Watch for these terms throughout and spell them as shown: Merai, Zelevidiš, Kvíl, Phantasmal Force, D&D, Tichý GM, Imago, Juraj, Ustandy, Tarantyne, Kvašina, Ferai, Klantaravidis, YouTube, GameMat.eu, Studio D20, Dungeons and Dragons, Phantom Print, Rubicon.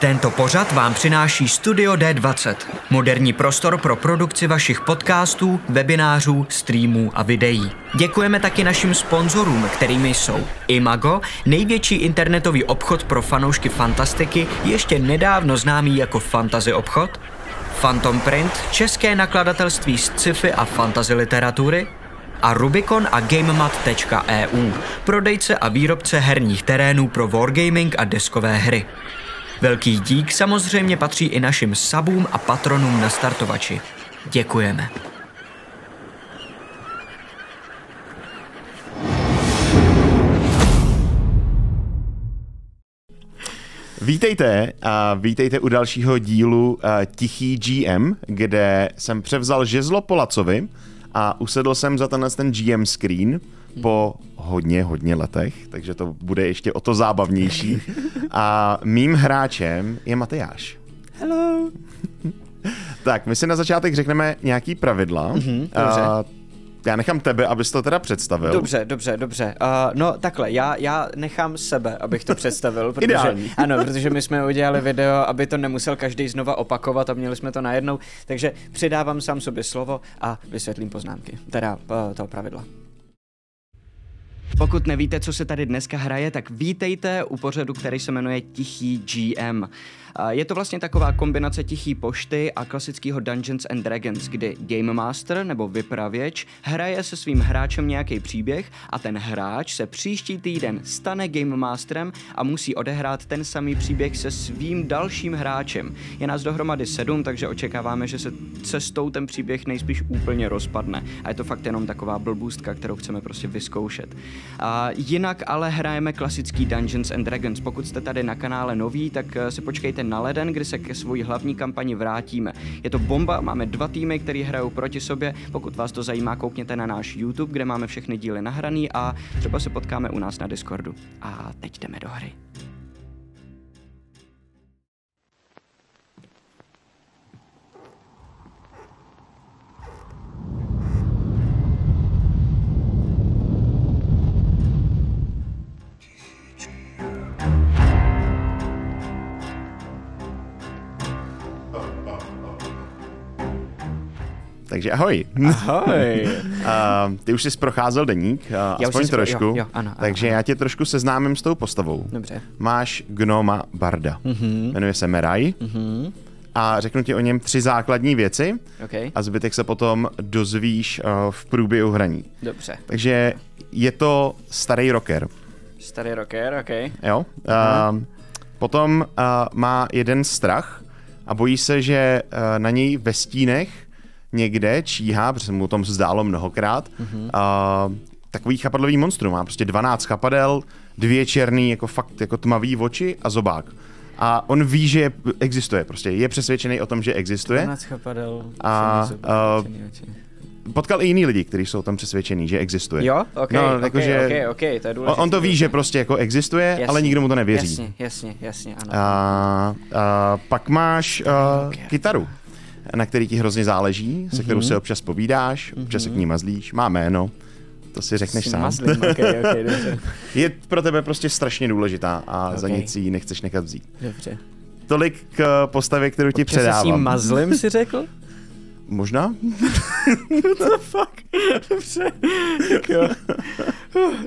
Tento pořad vám přináší Studio D20, moderní prostor pro produkci vašich podcastů, webinářů, streamů a videí. Děkujeme taky našim sponzorům, kterými jsou Imago, největší internetový obchod pro fanoušky fantastiky, ještě nedávno známý jako Fantasy obchod, Phantom Print, české nakladatelství z sci-fi a fantasy literatury, a Rubicon a GameMat.eu, prodejce a výrobce herních terénů pro wargaming a deskové hry. Velký dík samozřejmě patří i našim subům a patronům na startovači. Děkujeme. Vítejte a vítejte u dalšího dílu Tichý GM, kde jsem převzal žezlo po Lacovi a usedl jsem za ten GM screen po hodně letech, takže to bude ještě o to zábavnější. A mým hráčem je Matyáš. Hello. Tak, my si na začátek řekneme nějaký pravidla. Dobře. Já nechám tebe, abys to teda představil. Dobře. No takhle, já nechám sebe, abych to představil. Protože, ideální. Ano, protože my jsme udělali video, aby to nemusel každý znova opakovat a měli jsme to najednou. Takže přidávám sám sobě slovo a vysvětlím poznámky. Teda toho pravidla. Pokud nevíte, co se tady dneska hraje, tak vítejte u pořadu, který se jmenuje Tichý GM. Je to vlastně taková kombinace tichý pošty a klasického Dungeons and Dragons, kdy Game Master nebo vypravěč hraje se svým hráčem nějaký příběh a ten hráč se příští týden stane Game Masterem a musí odehrát ten samý příběh se svým dalším hráčem. Je nás dohromady 7, takže očekáváme, že se cestou ten příběh nejspíš úplně rozpadne. A je to fakt jenom taková blbůstka, kterou chceme prostě vyzkoušet. Jinak ale hrajeme klasický Dungeons and Dragons. Pokud jste tady na kanále noví, tak si počkejte na leden, kdy se ke svojí hlavní kampani vrátíme. Je to bomba, máme 2 týmy, které hrajou proti sobě. Pokud vás to zajímá, koukněte na náš YouTube, kde máme všechny díly nahraný a třeba se potkáme u nás na Discordu. A teď jdeme do hry. Takže ahoj. Ahoj. Ty už jsi procházel deník, aspoň trošku, jo, ano. Já tě trošku seznámím s tou postavou. Dobře. Máš gnoma barda, jmenuje se Merai a řeknu ti o něm 3 základní věci a zbytek se potom dozvíš v průběhu hraní. Dobře. Takže je to starý rocker. Starý rocker, Jo. Potom má jeden strach a bojí se, že na něj ve stínech někde číhá, protože mu o tom zdálo mnohokrát, takový chapadlový monstrum. Má prostě 12 chapadel, 2 černý, jako fakt jako tmavý oči a zobák. A on ví, že existuje, prostě je přesvědčený o tom, že existuje. 12 chapadel, potkal i jiný lidi, kteří jsou tam přesvědčení, že existuje. Jo? Okay, to je důležité. On to ví, že prostě jako existuje, jasně, ale nikdo mu to nevěří. Jasně, ano. Pak máš kytaru, na který ti hrozně záleží, se kterou se občas povídáš, občas se k ní mazlíš, má jméno, to si řekneš sám. Mazlím, dobře. Je pro tebe prostě strašně důležitá a za nic ji nechceš nechat vzít. Dobře. Tolik k postavě, kterou ti předávám. Občas si mazlím si řekl? Možná? What the fuck? Dobře. Tak jo.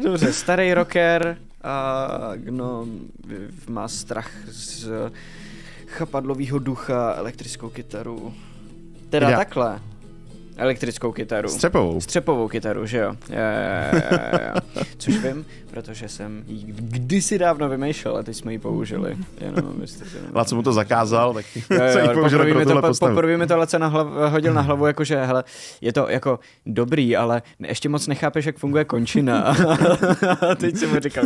Dobře, starý rocker a gnom má strach z chapadlovýho ducha, elektrickou kytaru. Teda takhle. Elektrickou kytaru. Střepovou kytaru, že jo. Což vím, protože jsem ji kdysi dávno vymýšlel a teď jsme ji použili. Laco mu to zakázal, tak se ji použil pro tuhle postavu. Poprvé mi to Laco hodil na hlavu, jakože hele, je to jako dobrý, ale ještě moc nechápeš, jak funguje končina. A teď jsem mu říkal,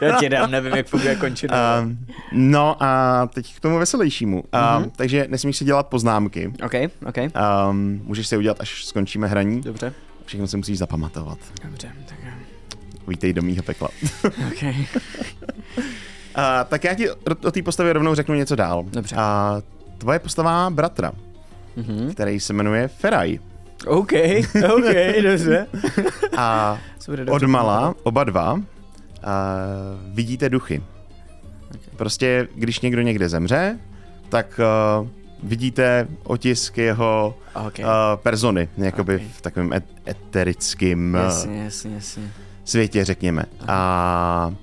já ti dám, nevím, jak funguje končina. No a teď k tomu veselějšímu. Takže nesmíš si dělat poznámky. Okay. Můžeš si udělat, až skončíme hraní. Dobře. Všechno si musíš zapamatovat. Dobře, tak jo. Vítej do mýho pekla. Tak já ti o té postavě rovnou řeknu něco dál. Dobře. Tvoje postava bratra, který se jmenuje Ferai. OK, dobře. A odmala oba dva vidíte duchy. Prostě, když někdo někde zemře, tak vidíte otisk jeho persony, jakoby v takovém eterickém světě, řekněme. A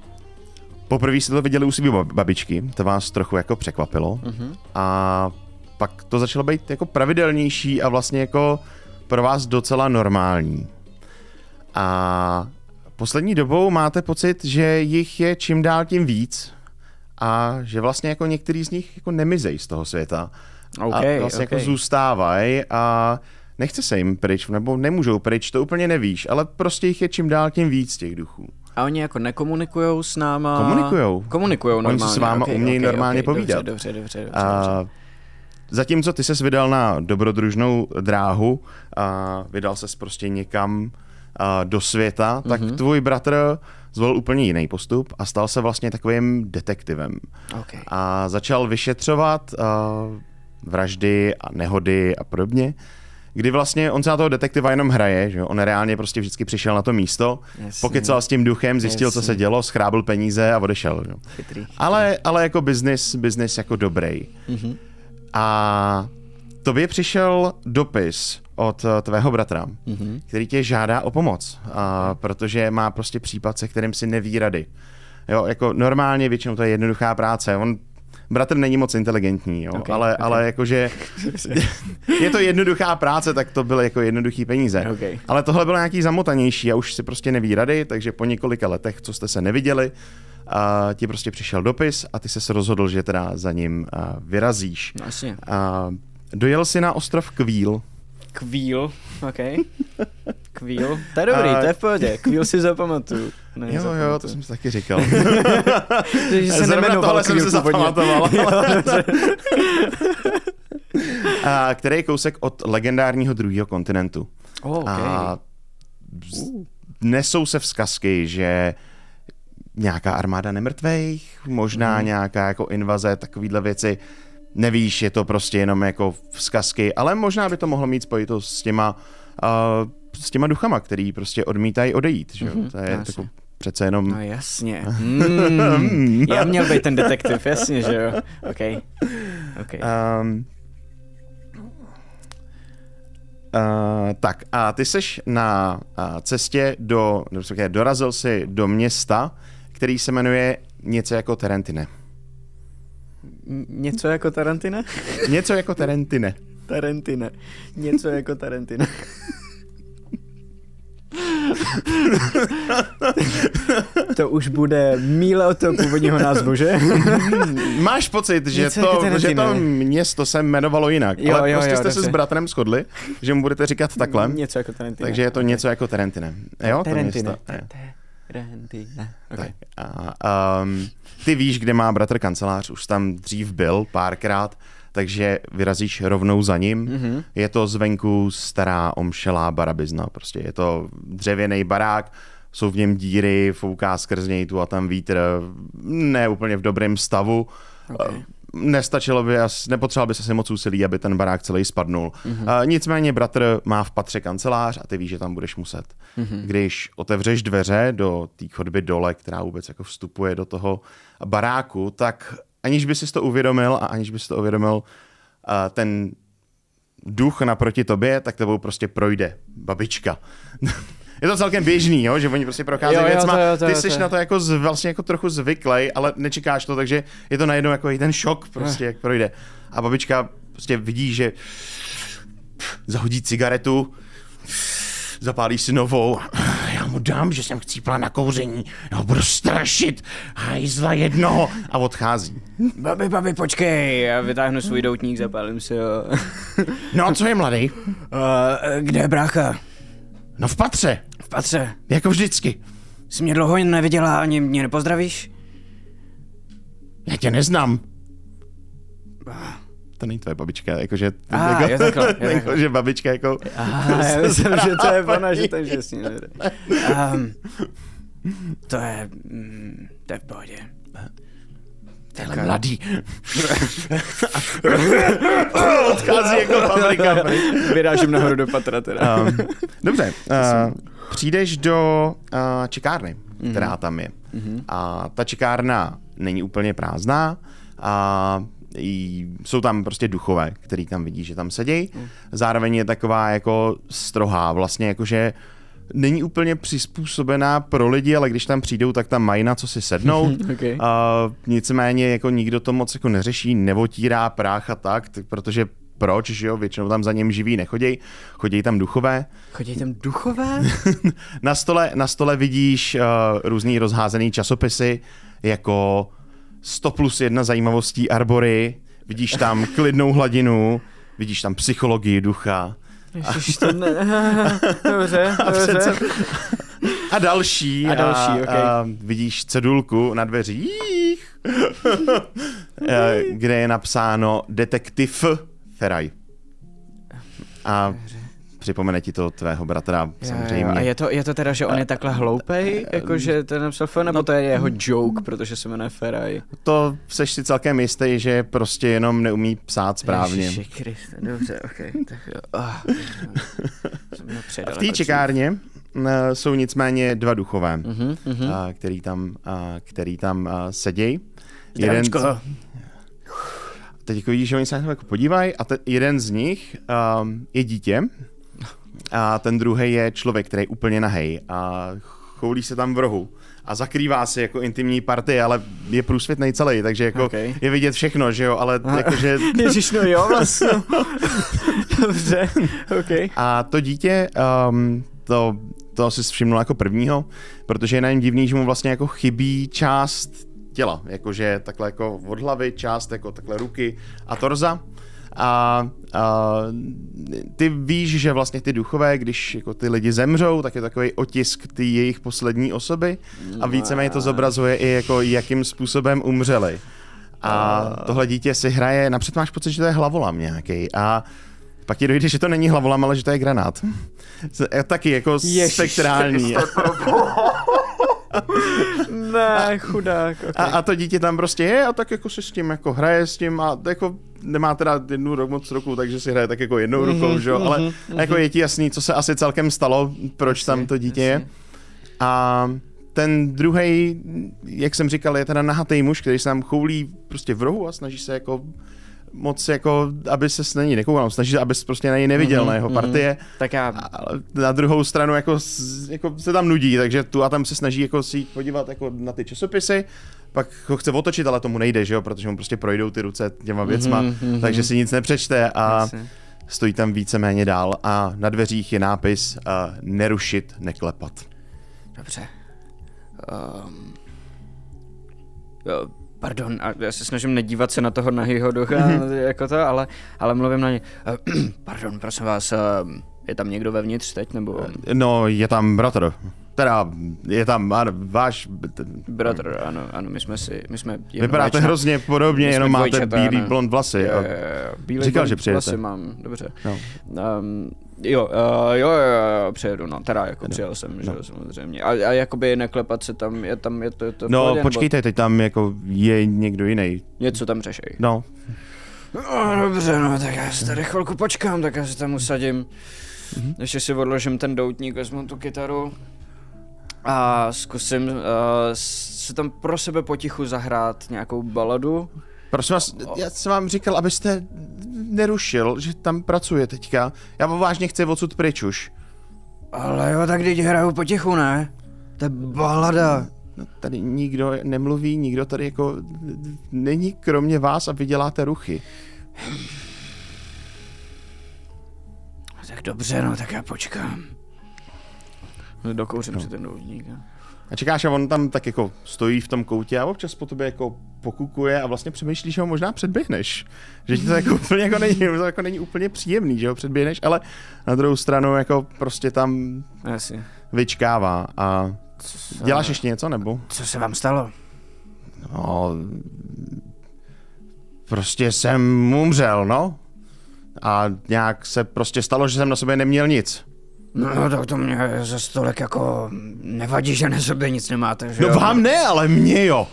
poprvé jste to viděli u svý babičky, to vás trochu jako překvapilo. A pak to začalo být jako pravidelnější a vlastně jako pro vás docela normální. A poslední dobou máte pocit, že jich je čím dál tím víc a že vlastně jako některý z nich jako nemizejí z toho světa. A vlastně jako zůstávají a nechce se jim pryč, nebo nemůžou pryč, to úplně nevíš, ale prostě jich je čím dál tím víc těch duchů. A oni jako nekomunikujou s náma? Komunikujou. Komunikujou normálně. Oni se s váma umějí normálně povídat. Dobře. Zatímco ty ses vydal na dobrodružnou dráhu a vydal ses prostě někam do světa, tak tvůj bratr zvolil úplně jiný postup a stal se vlastně takovým detektivem. A začal vyšetřovat vraždy a nehody a podobně, kdy vlastně on se na toho detektiva jenom hraje, že on reálně prostě vždycky přišel na to místo, pokecal s tím duchem, zjistil, co se dělo, schrábil peníze a odešel. Že? Chytrý. Ale jako business jako dobrý. A tobě přišel dopis od tvého bratra, který tě žádá o pomoc, protože má prostě případ, se kterým si neví rady. Jo, jako normálně většinou to je jednoduchá práce. Bratr není moc inteligentní, jo, ale jakože je to jednoduchá práce, tak to byly jako jednoduchý peníze. Ale tohle bylo nějaký zamotanější a už si prostě neví rady, takže po několika letech, co jste se neviděli, ti prostě přišel dopis a ty jsi se rozhodl, že teda za ním vyrazíš. Dojel jsi na ostrov Kvíl. Kvíl, Kvíl, to je dobrý, to je v pohodě, Kvíl si zapamatuju. Jo, to jsem si taky říkal. Že se nejmenoval Kvíl jsem původně. Který je kousek od legendárního druhého kontinentu. Nesou se vzkazky, že nějaká armáda nemrtvejch, možná nějaká jako invaze, takovýhle věci. Nevíš, je to prostě jenom jako vzkazky, ale možná by to mohlo mít spojitost s těma duchama, který prostě odmítají odejít, že jo? To je takový přece jenom... No jasně. Já měl být ten detektiv, jasně, že jo. Tak a ty seš na cestě dorazil jsi do města, který se jmenuje něco jako Tarantyne. Něco jako Tarantyne? Něco jako Tarantyne. Tarantyne. Něco jako Tarantyne. To už bude míle od toho původního názvu, že? Máš pocit, že to město se jmenovalo jinak, ale prostě jste se s bratrem shodli, že mu budete říkat takhle. Něco jako Tarantyne. Takže je to něco jako Tarantyne. Jo, to město. Ty víš, kde má bratr kancelář, už tam dřív byl párkrát, takže vyrazíš rovnou za ním. Je to zvenku stará omšelá barabizna, prostě je to dřevěný barák, jsou v něm díry, fouká skrz něj tu a tam vítr, ne úplně v dobrém stavu. Nepotřeboval by se asi moc úsilí, aby ten barák celý spadnul. Nicméně bratr má v patře kancelář a ty víš, že tam budeš muset. Když otevřeš dveře do té chodby dole, která vůbec jako vstupuje do toho baráku, tak aniž by si to uvědomil ten duch naproti tobě, tak tebou prostě projde babička. Je to celkem běžný, jo? Že oni prostě procházejí věcma, ty jsi na to jako vlastně jako trochu zvyklej, ale nečekáš to, takže je to najednou jako ten šok prostě, jak projde. A babička prostě vidí, že zahodí cigaretu, zapálí si novou, já mu dám, že jsem chcípla na kouření, já ho budu strašit, hajzla jednoho a odchází. Babi, počkej, já vytáhnu svůj doutník, zapálím si ho. No co je mladý? Kde je brácha? No v patře. V patře. Jako vždycky. Jsi mě dlouho neviděla, ani mě nepozdravíš? Já tě neznám. To není tvoje babička, jakože... Jakože babička jako... Já myslím, že to je ona, že to je jasný. To je v pohodě. Tenhle mladý. Odchází jako fabrika. Vyrážím nahoru do patra teda. Dobře, přijdeš do čekárny, která tam je. A ta čekárna není úplně prázdná a jsou tam prostě duchové, který tam vidí, že tam sedějí. Zároveň je taková jako strohá, vlastně jakože není úplně přizpůsobená pro lidi, ale když tam přijdou, tak tam mají na co si sednout. Okay. Nicméně jako nikdo to moc jako neřeší, nevotírá prach a tak, protože proč, že jo, většinou tam za ním živí nechoděj, chodí tam duchové. Chodí tam duchové? Na stole vidíš různý rozházený časopisy, jako 100+1 zajímavostí Arbory, vidíš tam klidnou hladinu, vidíš tam psychologii ducha. Ježiš, to ne... Dobře, dobře. A další okay. A vidíš cedulku na dveřích, kde je napsáno detektiv Ferai. A připomene ti to tvého bratra, samozřejmě. A je to teda, že on je takhle hloupej, jakože to napsal Ferai, nebo to je jeho joke, protože se jmenuje Ferai? To seš si celkem jistý, že prostě jenom neumí psát správně. Ježiši Kriste, dobře, okej. V té čekárně jsou nicméně dva duchové, který tam sedějí. Zdravčko. Teď jako vidíš, že oni se jako podívají a jeden z nich je dítě a ten druhý je člověk, který je úplně nahej a choulí se tam v rohu a zakrývá se jako intimní party, ale je průsvětnej celý, takže jako okay. Je vidět všechno, že jo, ale jakože... Ježiš, no jo, vlastně. Dobře, okay. A to dítě, to si všimnul jako prvního, protože je na něm divný, že mu vlastně jako chybí část těla, jakože takhle jako od hlavy, část jako takhle ruky a torza. A ty víš, že vlastně ty duchové, když jako ty lidi zemřou, tak je takový otisk ty jejich poslední osoby a víceméně to zobrazuje i jako jakým způsobem umřeli. A tohle dítě si hraje, napřed máš pocit, že to je hlavolam nějaký a pak ti dojde, že to není hlavolam, ale že to je granát. Taky jako spektrální. Ne, chudák. Okay. A to dítě tam prostě je a tak jako se s tím jako hraje s tím a jako nemá teda moc ruku, takže si hraje tak jako jednou rukou, že jo, ale jako je ti jasný, co se asi celkem stalo, proč tam to dítě je. A ten druhý, jak jsem říkal, je teda nahatej muž, který se tam choulí prostě v rohu a snaží se jako moc jako, aby ses na něj nekoukal, snaží se, aby ses prostě na něj neviděl, na jeho partie. Tak já... Na druhou stranu jako se tam nudí, takže tu a tam se snaží jako si podívat jako na ty časopisy, pak ho chce otočit, ale tomu nejde, že jo, protože mu prostě projdou ty ruce těma věcma, takže si nic nepřečte a stojí tam víceméně dál a na dveřích je nápis nerušit, neklepat. Dobře. Pardon, já se snažím nedívat se na toho nahýho ducha, jako to, ale mluvím na ně. Pardon, prosím vás, je tam někdo vevnitř teď, nebo? No, je tam bratr. Teda, je tam váš... Bratr, ano, my jsme vypadáte věčná, hrozně podobně, jenom máte bílý blond vlasy. Jo, říkal, že přijedete. Vlasy mám, dobře. No. Jo, přijedu, no, teda jako přijel jsem, že jo, samozřejmě. A jakoby neklepat se tam, je to no, pohodě, počkejte, nebo... teď tam jako je někdo jiný. Něco tam řešej. No. No, dobře, no, tak já si tady chvilku počkám, tak já se tam usadím. Ještě si odložím ten doutník, vezmu tu kytaru a zkusím se tam pro sebe potichu zahrát nějakou baladu. Prosím vás, já jsem vám říkal, abyste nerušil, že tam pracuje teďka. Já vážně chci odsud pryč už. Ale jo, tak teď hraju potichu, ne? To je balada. No, tady nikdo nemluví, nikdo tady jako není kromě vás a vy děláte ruchy. Tak dobře, no, tak já počkám. Dokouřím si ten doutník. A čekáš a on tam tak jako stojí v tom koutě a občas po tobě jako pokukuje a vlastně přemýšlíš, že ho možná předběhneš. Že ti to jako úplně jako není úplně příjemný, že ho předběhneš, ale na druhou stranu jako prostě tam vyčkává a děláš ještě něco nebo? Co se vám stalo? No, prostě jsem umřel, no. A nějak se prostě stalo, že jsem na sobě neměl nic. No tak to mě za stolek jako nevadí, že na sobě nic nemáte, že jo? No vám ne, ale mě jo.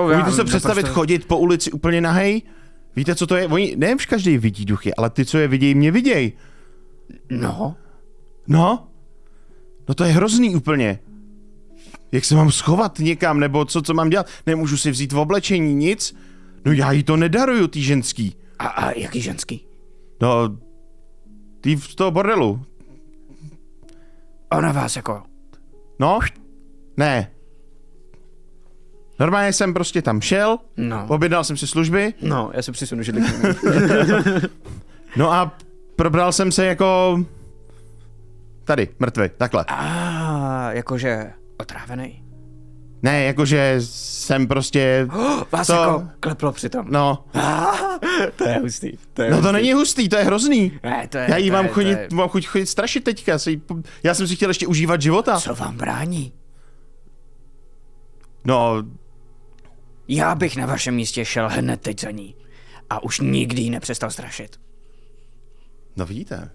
Můžete se představit chodit po ulici úplně nahej? Víte, co to je? Oni, ne vš každý vidí duchy, ale ty, co je vidějí, mě vidějí. No. No? No to je hrozný úplně. Jak se mám schovat někam, nebo co mám dělat? Nemůžu si vzít v oblečení nic. No já jí to nedaruju, ty ženský. A jaký ženský? No, ty z toho bordelu. Ona vás jako... No, ne. Normálně jsem prostě tam šel, no. Objednal jsem si služby. No, já se přesunu židli. No a probral jsem se jako... Tady, mrtvej, takhle. A jakože otrávený? Ne, jakože jsem prostě... Oh, vás to... jako kleplo přitom. No. To je hustý. To je no hustý. To není hustý, to je hrozný. Ne, to je, já jí to mám, mám chuť chodit strašit teďka. Já jsem si chtěl ještě užívat života. Co vám brání? No... Já bych na vašem místě šel hned teď za ní. A už nikdy ji nepřestal strašit. No vidíte.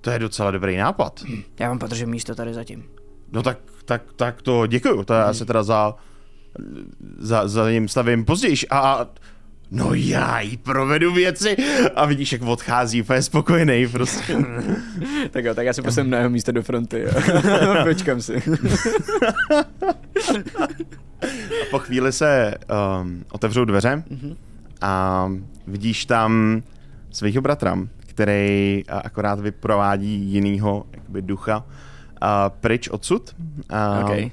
To je docela dobrý nápad. Já vám podržím místo tady zatím. No tak to děkuju. To já se teda za ním stavím později. A no já jí provedu věci. A vidíš, jak odchází, to je spokojený prostě. Tak jo, tak já se poslím na jeho místo do fronty. Počkám si. A po chvíli se otevřou dveře a vidíš tam svého bratra, který akorát vyprovádí jinýho jakoby ducha pryč odsud. Okay.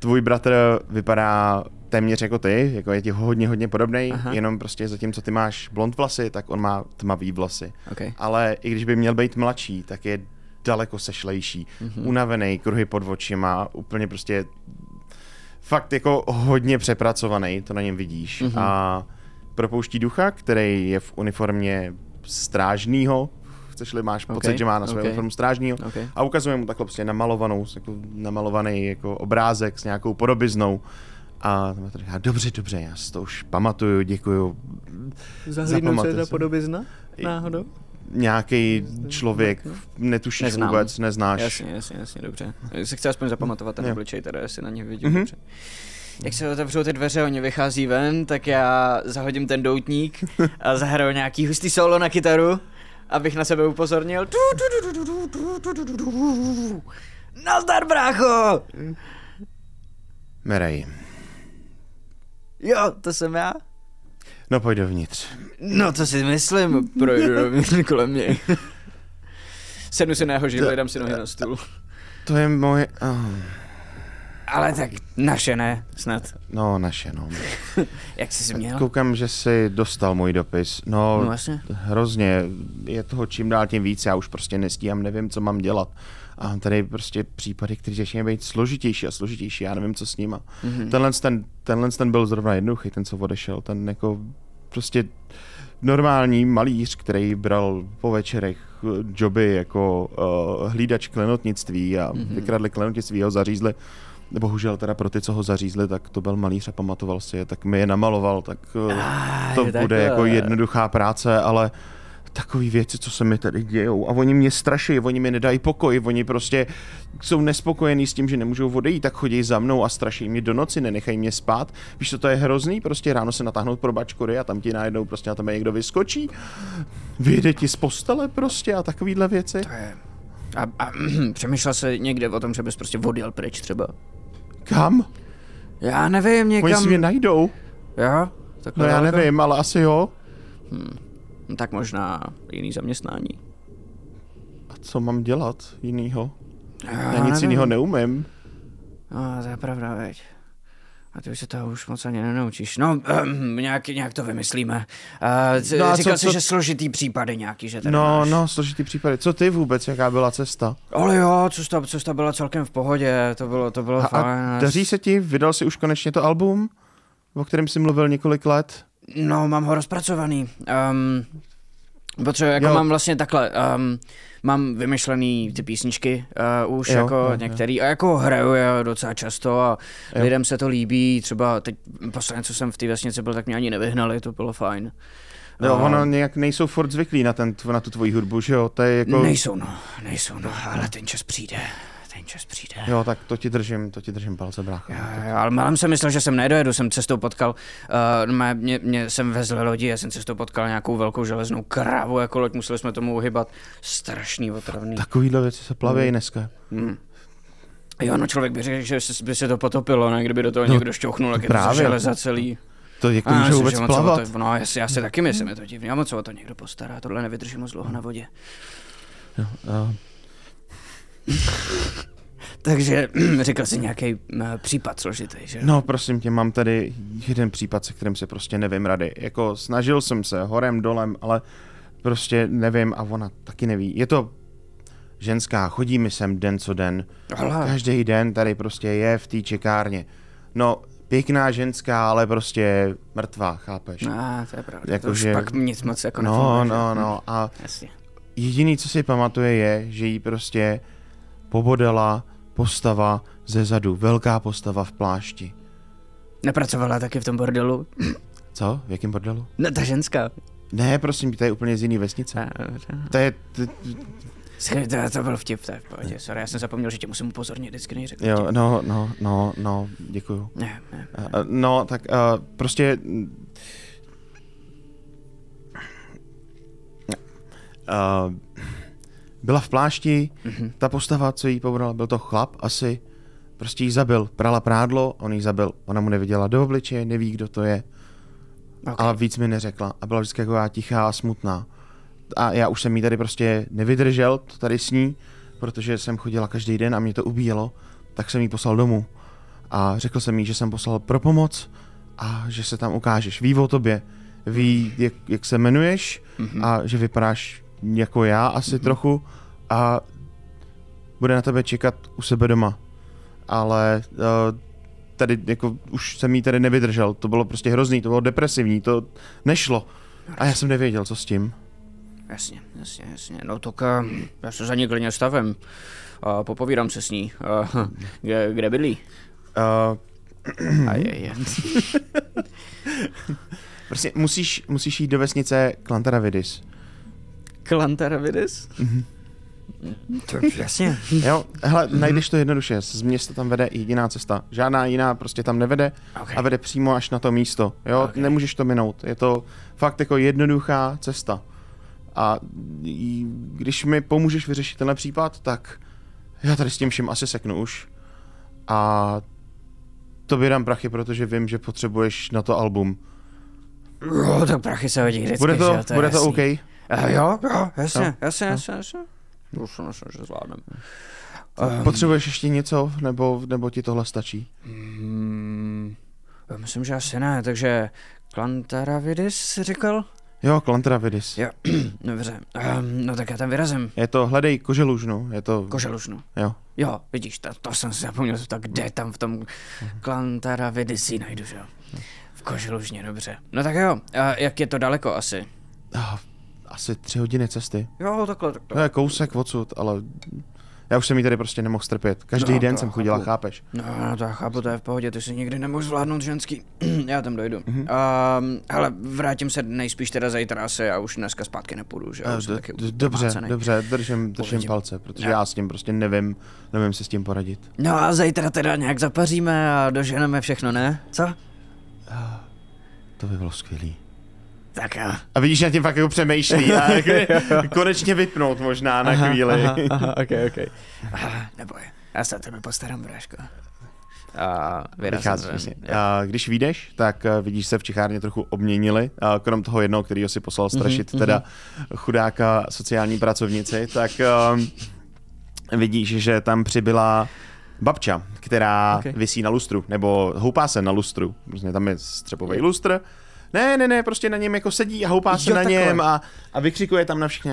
Tvůj bratr vypadá téměř jako ty, jako je ti hodně podobnej, jenom prostě zatímco ty máš blond vlasy, tak on má tmavý vlasy. Okay. Ale i když by měl být mladší, tak je daleko sešlejší, unavený, kruhy pod očima, úplně prostě fakt jako hodně přepracovaný, to na něm vidíš. A propouští ducha, který je v uniformě strážnýho, chceš-li, máš pocit, že má na svém formu strážního, a ukazuje mu takhle prostě namalovanou, jako namalovaný jako obrázek s nějakou podobiznou. A já, dobře, já si to už pamatuju, děkuju. Zahlídnu, co je ta podobizna náhodou? Nějaký člověk, netušíš. Neznám. Vůbec, neznáš. Jasně, dobře. Se chci aspoň zapamatovat ten obličej, teda jestli na ně vidím dobře. Jak se otevřou ty dveře, oni vychází ven, tak já zahodím ten doutník a zahraju nějaký hustý solo na kytaru, abych na sebe upozornil. Nazdar, brácho! Merai. Jo, to jsem já? No pojď dovnitř. No to si myslím, projdu dovnitř kolem něj. Sednu si na jeho židli, dám si nohy na stůl. To je moje... Oh. Ale tak naše ne, snad. No naše, no. Jak jsi měl? Koukám, že jsi dostal můj dopis. No vlastně. Hrozně, je toho čím dál tím víc, já už prostě nestíhám, nevím, co mám dělat. A tady prostě případy, které začínají být složitější a složitější, já nevím, co s nima. Tenhle ten byl zrovna jednoduchý, ten co odešel, ten jako prostě normální malíř, který bral po večerech joby jako hlídač klenotnictví a vykradli klenotnictví, ho zařízli. Bohužel teda pro ty, co ho zařízli, tak to byl malíř a pamatoval si je, tak mi je namaloval, tak to bude jako jednoduchá práce, ale takový věci, co se mi tady dějou a oni mě straší, oni mi nedají pokoj, oni prostě jsou nespokojení s tím, že nemůžou odejít, tak chodí za mnou a straší mě do noci, nenechají mě spát. Víš co, to je hrozný, prostě ráno se natáhnout pro bačkory a tam ti najednou prostě na tebe někdo vyskočí, vyjde ti z postele prostě a takovýhle věci. To je... A přemýšlel se někde o tom, že bys prostě odjel pryč třeba. Kam? Já nevím, někam. Oni si mě najdou. Jo? No já nevím, ale asi jo. No, tak možná jiný zaměstnání. A co mám dělat jinýho? Já nic jinýho neumím. No, to je pravda, veď. A ty už se toho už moc ani nenaučíš. No, nějak to vymyslíme. No říkal jsi, že složitý případy nějaký, že tady máš. No, složitý případy. Co ty vůbec, jaká byla cesta? Ale jo, cesta byla celkem v pohodě, to bylo fajn. A daří se ti? Vydal jsi už konečně to album, o kterém jsi mluvil několik let? No, mám ho rozpracovaný. Protože jako mám vlastně takhle, mám vymyšlený ty písničky už některý a jako hraju je docela často a lidem se to líbí, třeba teď posledně, co jsem v té vesnici byl, tak mě ani nevyhnali, to bylo fajn. No, ono nějak nejsou furt zvyklí na tu tvoji hudbu, že jo? To je jako... Nejsou, ale ten čas přijde. Jo, tak to ti držím palce, brácho. Ale málem jsem myslel, že jsem nedojedu, jsem cestou potkal, mě jsem vezl lodi, já jsem cestou potkal nějakou velkou železnou krávu, jako loď, museli jsme tomu uhybat, strašný otravný. Takovýhle věci se plavějí dneska. Jo, no člověk by řekl, že by se to potopilo, ne? Kdyby do toho někdo šťouchnul, jak je to železa celý. To jak to může vůbec plavat? No, já si taky myslím, je to divný, a moc o to někdo postará, tohle nevydrží moc dlouho na vodě. Jo, takže řekl jsi nějaký případ složitý, že? No, prosím tě, mám tady jeden případ, se kterým si prostě nevím rady. Jako snažil jsem se horem, dolem, ale prostě nevím a ona taky neví. Je to ženská, chodí mi sem den co den. Každý den tady prostě je v té čekárně. No, pěkná ženská, ale prostě mrtvá, chápeš? No, to je pravda, jako, to už že... pak nic moc jako nefunguje. No, a jasně. Jediný, co si pamatuje, je, že jí prostě pobodala postava ze zadu, velká postava v plášti. Nepracovala taky v tom bordelu? Co? V jakém bordelu? No, ta ženská. Ne, prosím, to je úplně z jiný vesnice. To je... To byl vtip, to je v pohodě, sorry, já jsem zapomněl, že tě musím upozornit, vždycky než řeknu. Jo, no, děkuju. Ne. No, tak prostě... Byla v plášti, ta postava, co jí pobral, byl to chlap asi, prostě jí zabil, prala prádlo, on jí zabil, ona mu neviděla do obličeje, neví, kdo to je, ale víc mi neřekla a byla vždycky taková tichá a smutná. A já už jsem jí tady prostě nevydržel, to tady s ní, protože jsem chodila každý den a mě to ubíjelo, tak jsem jí poslal domů. A řekl jsem jí, že jsem poslal pro pomoc a že se tam ukážeš. Ví o tobě, ví, jak se jmenuješ a že vypadáš jako já asi trochu a bude na tebe čekat u sebe doma. Ale tady jako už jsem jí tady nevydržel, to bylo prostě hrozný, to bylo depresivní, to nešlo. A já jsem nevěděl, co s tím. Jasně. No tak já se za ní klidně stavím. Popovídám se s ní. Kde bydlí? Prostě musíš jít do vesnice Klantaravidis. Klantaravidis? Jasně. Jo, hele, najdeš to jednoduše. Z města tam vede jediná cesta. Žádná jiná prostě tam nevede a vede přímo až na to místo. Jo, nemůžeš to minout. Je to fakt jako jednoduchá cesta. A když mi pomůžeš vyřešit tenhle případ, tak já tady s tím vším asi seknu už. A tobě dám prachy, protože vím, že potřebuješ na to album. Jo, tak prachy se hodí vždycky, bude to OK? Jo, jasně. Už jsem našel, že zvládnem. Potřebuješ ještě něco, nebo ti tohle stačí? Myslím, že asi ne, takže Klantaravidis jsi říkal? Jo, Klantaravidis. Jo, dobře. No tak já tam vyrazím. Je to, hledej Koželužnu, je to... Koželužnu? Jo, vidíš, to jsem si zapomněl, tak kde tam v tom Klantaravidisi najdu, že jo? V Koželužně, dobře. No tak jo, jak je to daleko asi? Asi 3 hodiny cesty. Jo, takhle. To je kousek odsud, ale... Já už jsem ji tady prostě nemohl strpět. Každý den jsem chodila, chápeš? No, to já chápu, to je v pohodě, ty si nikdy nemohl zvládnout ženský. Já tam dojdu. Hele, vrátím se nejspíš teda zítra asi, a už dneska zpátky nepůjdu, že? Dobře, držím palce, protože já s tím prostě nevím si s tím poradit. No a zítra teda nějak zapaříme a doženeme všechno, ne? Co? To by bylo skvělý. Tak jo. A vidíš, na tím fakt jako přemýšlí a konečně vypnout možná na chvíli. Aha, ok. Neboj, já se o tebe postarám, bráško. Když vyjdeš, tak vidíš, se v čichárně trochu obměnili, krom toho jednoho, kterýho si poslal strašit, teda chudáka sociální pracovnici, tak vidíš, že tam přibyla babča, která visí na lustru, nebo houpá se na lustru, protože tam je střepový lustr. Ne, prostě na něm jako sedí a houpá se na něm a vykřikuje tam na všechny.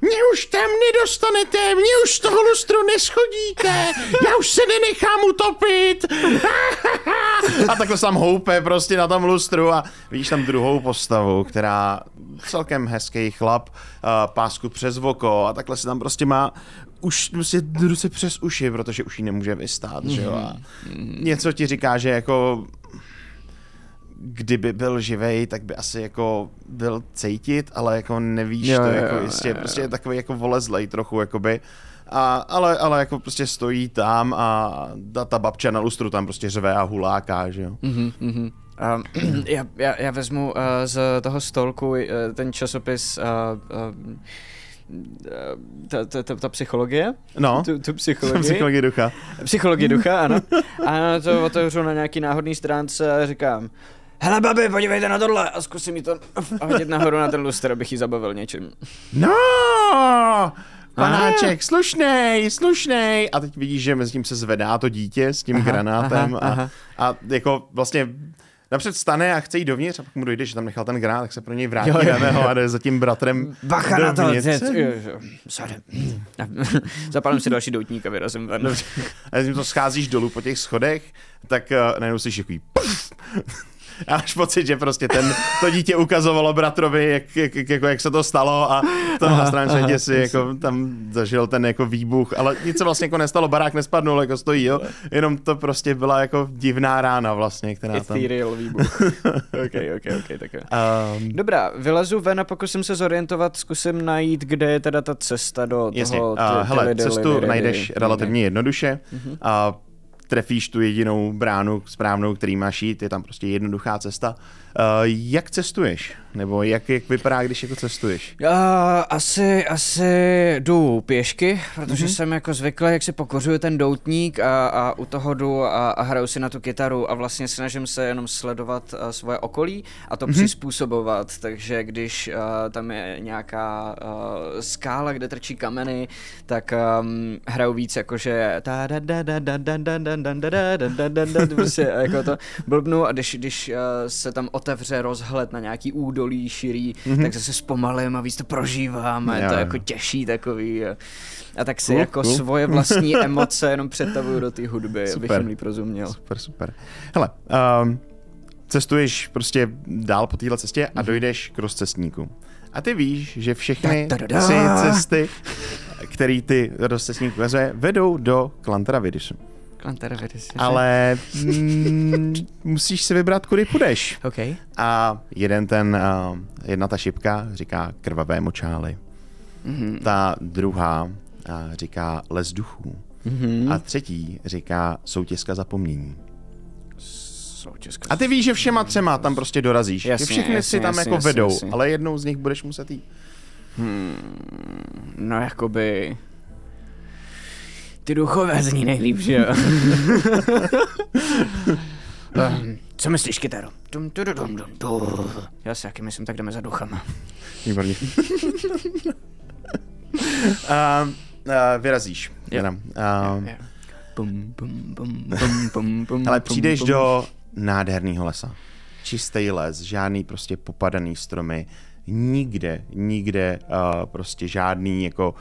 Mě už tam nedostanete, mě už z toho lustru neschodíte, já už se nenechám utopit. A takhle se tam houpe prostě na tom lustru a vidíš tam druhou postavu, která celkem hezký chlap, pásku přes oko a takhle se tam prostě má už prostě ruce přes uši, protože už jí nemůže vystát, že jo. A něco ti říká, že jako... Kdyby byl živej, tak by asi jako byl cejtit, ale jako nevíš jistě. Prostě je takový jako volezlej trochu, jakoby. Ale jako prostě stojí tam a ta babča na lustru tam prostě řve a huláká, že jo. Já vezmu z toho stolku ten časopis ta psychologie? No, tu psychologii ducha. Psychologie ducha, ano. A to otevřu na nějaký náhodný stránce a říkám: hele babi, podívejte na tohle, a zkusím jí to hodit nahoru na ten lustr, abych ji zabavil něčím. No! Panáček, slušnej! A teď vidíš, že mezi tím se zvedá to dítě s tím granátem a jako vlastně napřed stane a chce jít dovnitř a pak mu dojde, že tam nechal ten granát, tak se pro něj vrátí a jde za tím bratrem. Bacha na to! Zapálím si další doutník a vyrazím ven. A když to scházíš dolů po těch schodech, tak najednou slyšíš takový puf. Já máš pocit, že prostě to dítě ukazovalo bratrovi, jak se to stalo, a to na stránce si jako tam zažil ten jako výbuch, ale nic se vlastně jako nestalo, barák nespadnul, jako stojí, jo, jenom to prostě byla jako divná rána vlastně, která tam... Ethereal výbuch. Ok, takové. Dobrá, vylezu ven a pokusím se zorientovat, zkusím najít, kde je teda ta cesta do toho... Hele, cestu najdeš relativně jednoduše. Trefíš tu jedinou bránu správnou, který máš jít, je tam prostě jednoduchá cesta. Jak cestuješ? Nebo jak vypadá, když jako cestuješ? Asi jdu pěšky, protože jsem jako zvyklý, jak si pokořuju ten doutník a u toho jdu a hraju si na tu kytaru a vlastně snažím se jenom sledovat svoje okolí a to přizpůsobovat. Takže když tam je nějaká skála, kde trčí kameny, tak hraju víc jakože jako to blbnu a když se tam otevře rozhled na nějaký údolí širý, tak se zpomalím a víc to prožívám, je to jako těžší takový. A tak si jako svoje vlastní emoce jenom přetavuju do té hudby, abych jim líp rozuměl. Super. Hele, cestuješ prostě dál po téhle cestě a dojdeš k rozcestníku. A ty víš, že všechny tři cesty, které ty rozcestník vezme, vedou do Klantaravidisu. Ale musíš si vybrat, kudy půjdeš. Okay. A jedna ta šipka říká krvavé močály. Ta druhá říká les duchů. A třetí říká soutězka zapomnění. A ty víš, že všema třema tam prostě dorazíš. Všechny si tam vedou, ale jednou z nich budeš muset jít. No jakoby... Ty duchové zní nejlíp, že jo? Co myslíš, kytaro? Já si taky myslím, tak jdeme za duchama. Výborně. Vyrazíš. Ale přijdeš do nádherného lesa. Čistý les, žádný prostě popadaný stromy. Nikde prostě žádný jako...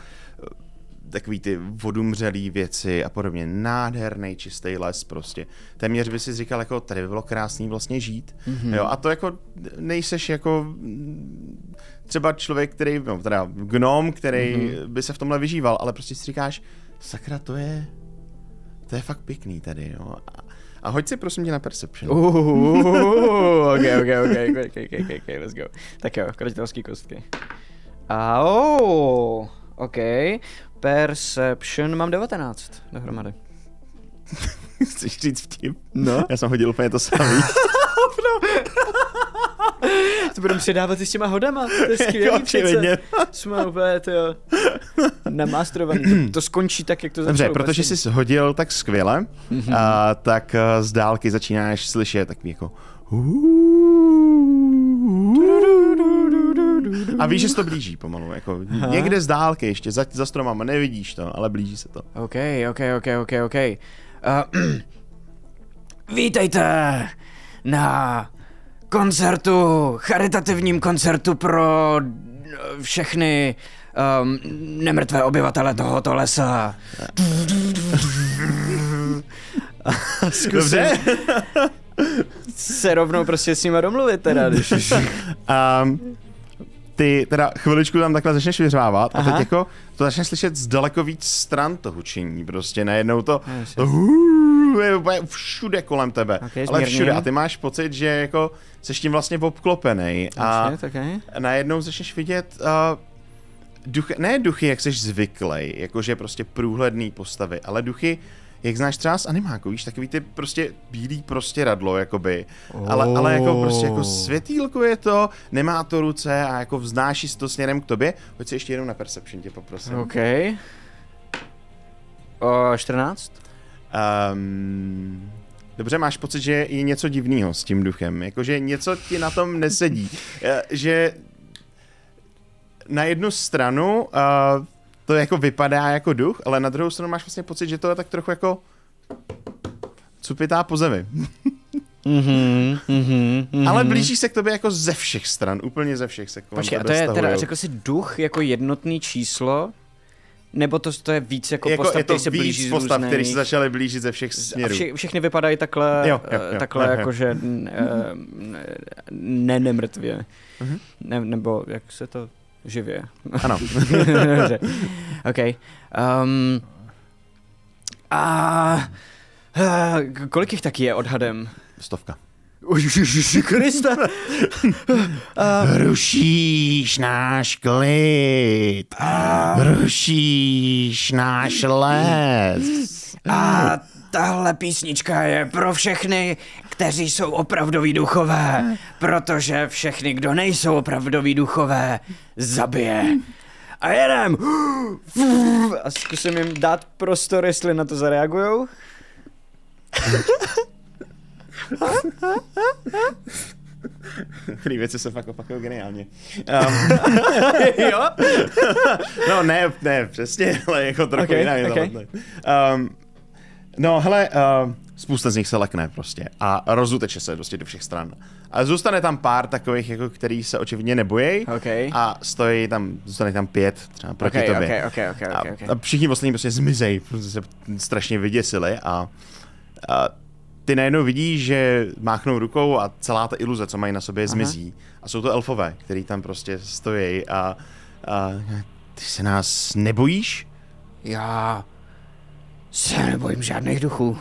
takový ty odumřelý věci a podobně. Nádherný čistý les prostě. Téměř by si říkal, jako tady by bylo krásný vlastně žít. Jo, a to jako nejseš jako třeba člověk, který, no teda gnom, který by se v tomhle vyžíval, ale prostě si říkáš, sakra, to je fakt pěkný tady, jo. A hoď si prosím tě na perception. Okay, let's go. Tak jo, kratitelský kostky. OK. Perception, mám 19 dohromady. Chceš říct vtip? No. Já jsem hodil úplně to samý. To budeme předávat i s těma hodama. To je skvělý přece. Jsme úplně namástrovaný. To skončí tak, jak to začalo. Dobře, protože jsi hodil tak skvěle, tak z dálky začínáš slyšet takový jako... A víš, že se to blíží pomalu, jako někde z dálky ještě, za stromama, nevidíš to, ale blíží se to. OK. Vítejte na charitativním koncertu pro všechny nemrtvé obyvatele tohoto lesa. Dobře. Se rovnou prostě s nima domluvit teda, když... Ty teda chviličku tam takhle začneš vyřvávat a teď jako to začneš slyšet z daleko víc stran to hučení, prostě najednou to je všude kolem tebe, ale všude a ty máš pocit, že jako seš tím vlastně obklopenej a najednou začneš vidět duchy, ne duchy, jak seš zvyklej, jakože prostě průhledný postavy, ale duchy jak znáš třeba z animáku, víš, takový ty prostě bílý prostě radlo, jakoby, ale jako prostě jako světýlko je to, nemá to ruce a jako vznáší to směrem k tobě. Pojď si ještě jenom na Perception tě poprosím. OK. 14? Dobře, máš pocit, že je něco divného s tím duchem, jakože něco ti na tom nesedí, že na jednu stranu to jako vypadá jako duch, ale na druhou stranu máš vlastně pocit, že to je tak trochu jako cupitá po zemi. Ale blíží se k tobě jako ze všech stran, úplně ze všech se kolem tebe stahujou. Počkej, a to je teda, řekl jsi duch jako jednotný číslo? Nebo to je víc jako postav, který se blíží z různých... postav, který se začaly blížit ze všech směrů. A všechny vypadají takhle, takhle jakože ne nemrtvě. Ne, nebo jak se to živě. Ano. OK. Kolik jich taky je odhadem? 100. Ježiši Krista. Rušíš náš klid. Rušíš náš les. A tahle písnička je pro všechny, kteří jsou opravdoví duchové, protože všechny, kdo nejsou opravdoví duchové, zabije. A jedem. A zkusím jim dát prostor, jestli na to zareagujou. Ty věci se fakt opakují geniálně. Jo? No ne, přesně, ale jako trochu jinak. Okay. No hele, spousta z nich se lekne prostě a rozuteče se prostě do všech stran. A zůstane tam pár takových, jako který se očividně nebojí a stojí tam, zůstane tam 5 třeba proti tobě. A všichni ostatní prostě zmizejí, protože se strašně vyděsili a ty najednou vidíš, že máchnou rukou a celá ta iluze, co mají na sobě, zmizí. A jsou to elfové, který tam prostě stojí a... Ty se nás nebojíš? Já... se nebojím žádných duchů.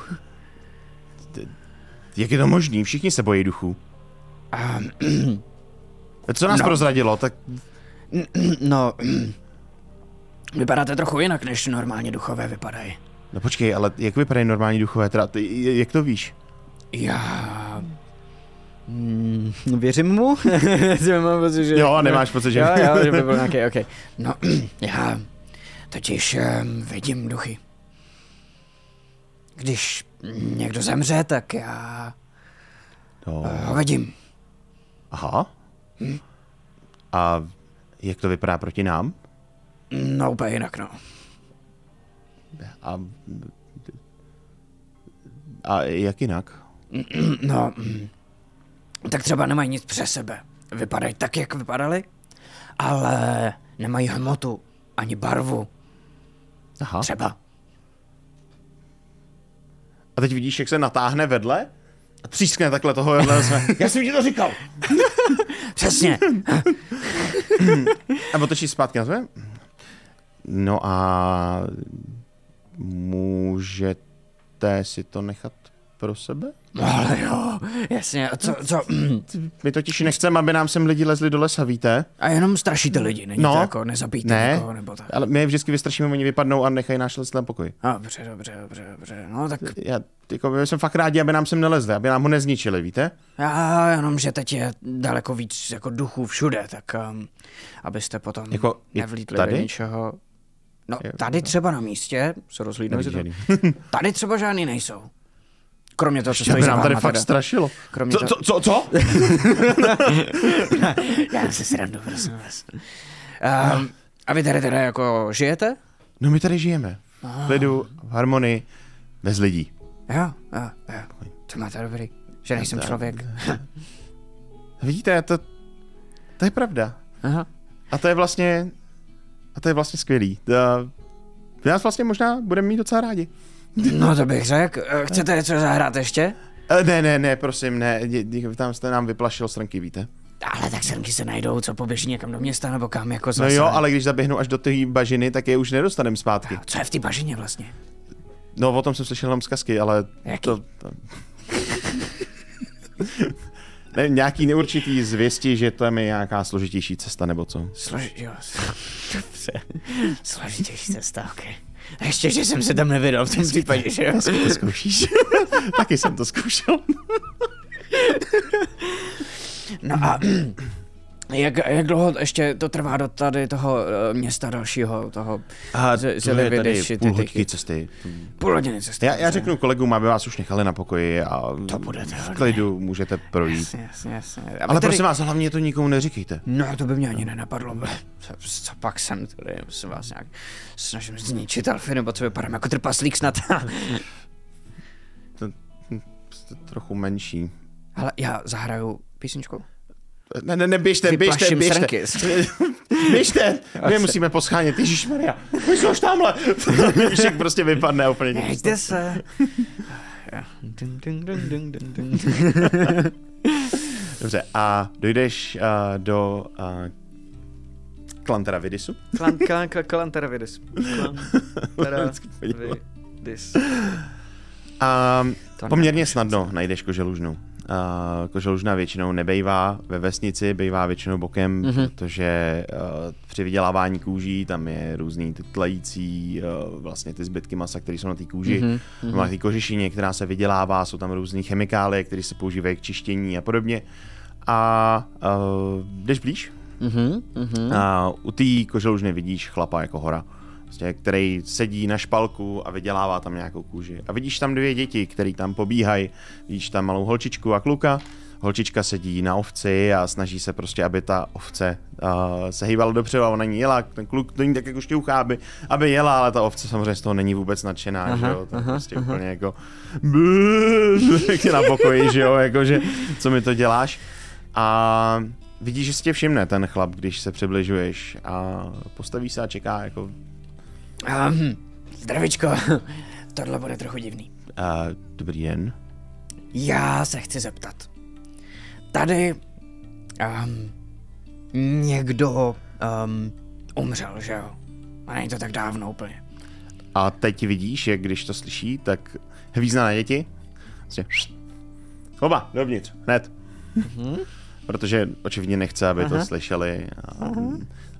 Jak je to možný? Všichni se bojí duchů. Co nás prozradilo, tak... No... Vypadáte trochu jinak, než normálně duchové vypadají. No počkej, ale jak vypadají normální duchové, teda, jak to víš? Já... věřím mu? Mám pocit, že... Jo, nemáš pocit, že... jo, že by byl nějaký, OK. No, já totiž vidím duchy. Když někdo zemře, tak já ho vidím. Aha. A jak to vypadá proti nám? No, úplně jinak, no. A jak jinak? No, tak třeba nemají nic přes sebe. Vypadají tak, jak vypadaly, ale nemají hmotu ani barvu. Aha. Třeba. A teď vidíš, jak se natáhne vedle a třískne takhle toho vedle. Já jsem ti to říkal. Přesně. A otočí zpátky na sebe. No a... můžete si to nechat pro sebe? Ale jo, jasně, co? My totiž nechceme, aby nám sem lidi lezli do lesa, víte? A jenom strašíte lidi, není to jako, nezabíjte někoho nebo tak. Ale my je vždycky vystrašíme, oni vypadnou a nechají náš les v pokoji. Dobře, no tak... Já, jako, my jsme fakt rádi, aby nám sem nelezli, aby nám ho nezničili, víte? Já jenom, že teď je daleko víc jako duchů všude, tak abyste potom jako nevlítli do ničeho. No, tady třeba na místě, se rozhlídnou, tady třeba žádný nejsou. Kromě toho, co stojí za váma. Tady fakt strašilo. Co? Já se srandu, prosím vás. A vy tady teda jako žijete? No my tady žijeme. V lidu, v harmonii, bez lidí. Jo. To máte dobrý, že nejsem člověk. Vidíte, to je pravda. Aha. A to je vlastně skvělý. Vy nás vlastně možná budeme mít docela rádi. No to bych řekl. Chcete něco zahrát ještě? Ne, prosím, ne. Tam jste nám vyplašil srnky, víte? Ale tak srnky se najdou, co poběží někam do města nebo kam jako zase. No jo, ale když zaběhnou až do té bažiny, tak je už nedostaneme zpátky. Co je v té bažině vlastně? No o tom jsem slyšel jenom zkazky, ale... Jaký? To... Nevím, nějaký neurčitý zvěsti, že tam je nějaká složitější cesta, nebo co? Složitější cesta, OK. Ještě, že jsem se tam nevydal v tom případě, že jo? To zkoušíš. Taky jsem to zkoušel. No a jak dlouho ještě to trvá do tady toho města dalšího, toho Zelevidiš? Půl hodiny cesty. Půl hodiny cesty. Já řeknu kolegům, aby vás už nechali na pokoji a to v klidu můžete projít. Jasně. Ale tady... prosím vás, hlavně to nikomu neříkejte. No, to by mě ani nenapadlo. Co pak jsem tady, musím vás nějak snažím zničit Alfy, nebo co vypadám jako trpaslík snad. To trochu menší. Ale já zahraju písničku. Ne, běžte. Běžte, my musíme poschánět, ježišmarja, pojď už tamhle. Však prostě vypadne úplně. Nejde se. Dobře, a dojdeš do Klantaravidisu? Klantaravidis. A poměrně snadno najdeš koželužnu. Koželužna většinou nebejvá ve vesnici, bejvá většinou bokem, protože při vydělávání kůží tam je různý tlející vlastně ty zbytky masa, které jsou na té kůži, na té kožešině, která se vydělává, jsou tam různý chemikálie, které se používají k čištění a podobně. A jdeš blíž. U té koželužny vidíš chlapa jako hora, který sedí na špalku a vydělává tam nějakou kůži. A vidíš tam dvě děti, které tam pobíhají. Vidíš tam malou holčičku a kluka. Holčička sedí na ovci a snaží se prostě, aby ta ovce se hýbala dopředu a ona ní jela. Ten kluk to ní tak jako šťouchá, aby jela, ale ta ovce samozřejmě z toho není vůbec nadšená, že jo? To je prostě úplně jako... na pokoji, že jo? Jakože, co mi to děláš? A... vidíš, že si tě všimne ten chlap, když se přibližuješ a postaví se a čeká jako... zdravičko, tohle bude trochu divný. Dobrý den. Já se chci zeptat. Tady někdo umřel, že jo? A není to tak dávno úplně. A teď vidíš, jak když to slyší, tak hvízná na děti. Oba, dovnitř, hned. Protože očividně nechce, aby to slyšeli.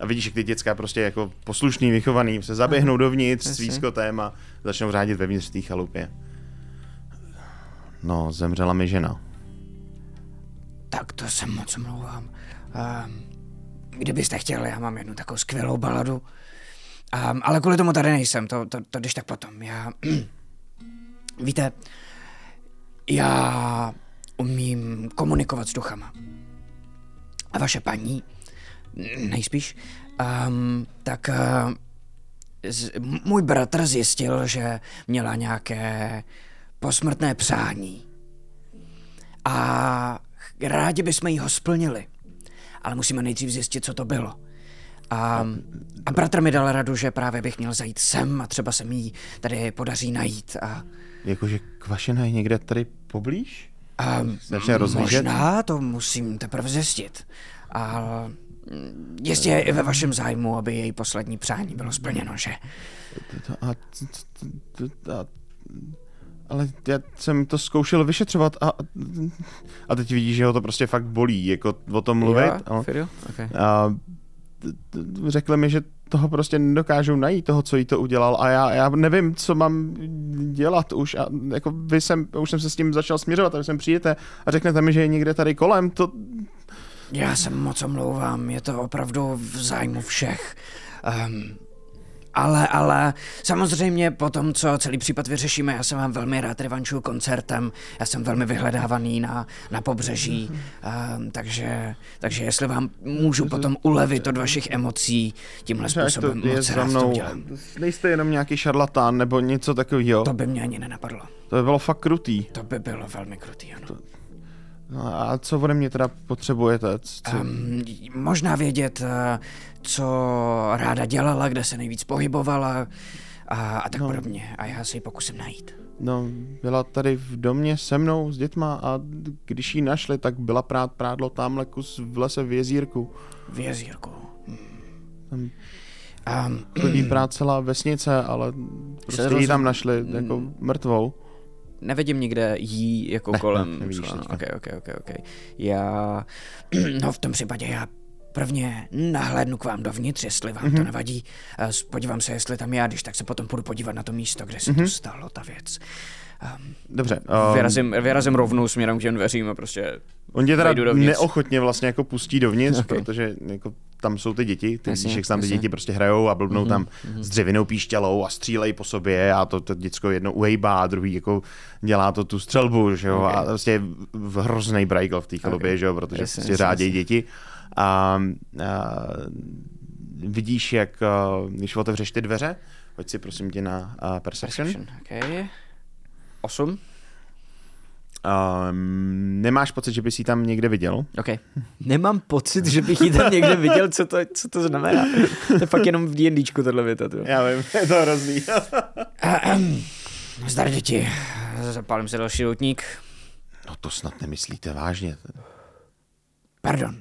A vidíš, jak ty děcka prostě jako poslušný, vychovaný se zaběhnou dovnitř s výskotem a začnou řádit vevnitř té chalupě. No, zemřela mi žena. Tak to se moc omlouvám. Kdybyste chtěli, já mám jednu takovou skvělou baladu. Ale kvůli tomu tady nejsem, to když tak potom. Já... víte, já umím komunikovat s duchama. A vaše paní, nejspíš, tak můj bratr zjistil, že měla nějaké posmrtné přání. A rádi bychom jí ho splnili, ale musíme nejdřív zjistit, co to bylo. A bratr mi dal radu, že právě bych měl zajít sem a třeba se mi tady podaří najít. Jakože kvašena je někde tady poblíž? Možná to musím teprve zjistit, ale jestli je i ve vašem zájmu, aby její poslední přání bylo splněno, že? Ale já jsem to zkoušel vyšetřovat a teď vidíš, že ho to prostě fakt bolí, jako o tom mluvit. Řekli mi, že toho prostě nedokážou najít, toho, co jí to udělal, a já nevím, co mám dělat už, a jako už jsem se s tím začal směřovat, a vy sem přijdete a řeknete mi, že je někde tady kolem, to... Já se moc omlouvám, je to opravdu v zájmu všech. Ale samozřejmě po tom, co celý případ vyřešíme, já jsem vám velmi rád revančuju koncertem, já jsem velmi vyhledávaný na pobřeží, takže jestli vám můžu potom ulevit od vašich emocí, tímhle způsobem moc rád to udělám. Nejste jenom nějaký šarlatán nebo něco takového? To by mě ani nenapadlo. To by bylo fakt krutý. To by bylo velmi krutý, ano. No a co ode mě teda potřebujete? Možná vědět, co ráda dělala, kde se nejvíc pohybovala a tak podobně. A já se ji pokusím najít. No, byla tady v domě se mnou s dětma a když ji našli, tak byla prádlo tamhle kus v lese v jezírku. V jezírku. Chodí prát celá vesnice, ale prostě ji tam našli jako mrtvou. Nevidím nikde jí jako kolem. Nevidíš teďka. Okay. Já, no v tom případě já Prvně nahlédnu k vám dovnitř, jestli vám to nevadí. Podívám se, jestli tam já, když tak se potom půjdu podívat na to místo, kde se to stalo, ta věc. Dobře. Vyrazím rovnou směrem k těm dveřím a prostě. On tě teda neochotně vlastně jako pustí dovnitř, okay, protože jako tam jsou ty děti, ty vidíš, jak tam ty děti prostě hrajou a blbnou tam s dřevěnou píšťalou a střílejí po sobě a to děcko jedno uhejbá a druhý jako dělá to tu střelbu, že jo, a prostě hrozný brajkl v té chalupě, že jo, protože prostě řádějí děti. A vidíš, jak když otevřeš ty dveře, hoď si prosím tě na Perception. Okay. 8. Nemáš pocit, že bys ji tam někde viděl? OK. Nemám pocit, že bych ji tam někde viděl, co to znamená. To je fakt jenom v D&Dčku tohle věta. To. Já vím, je to hrozný. Zdar děti, zapálím se další doutník. No to snad nemyslíte vážně. Pardon,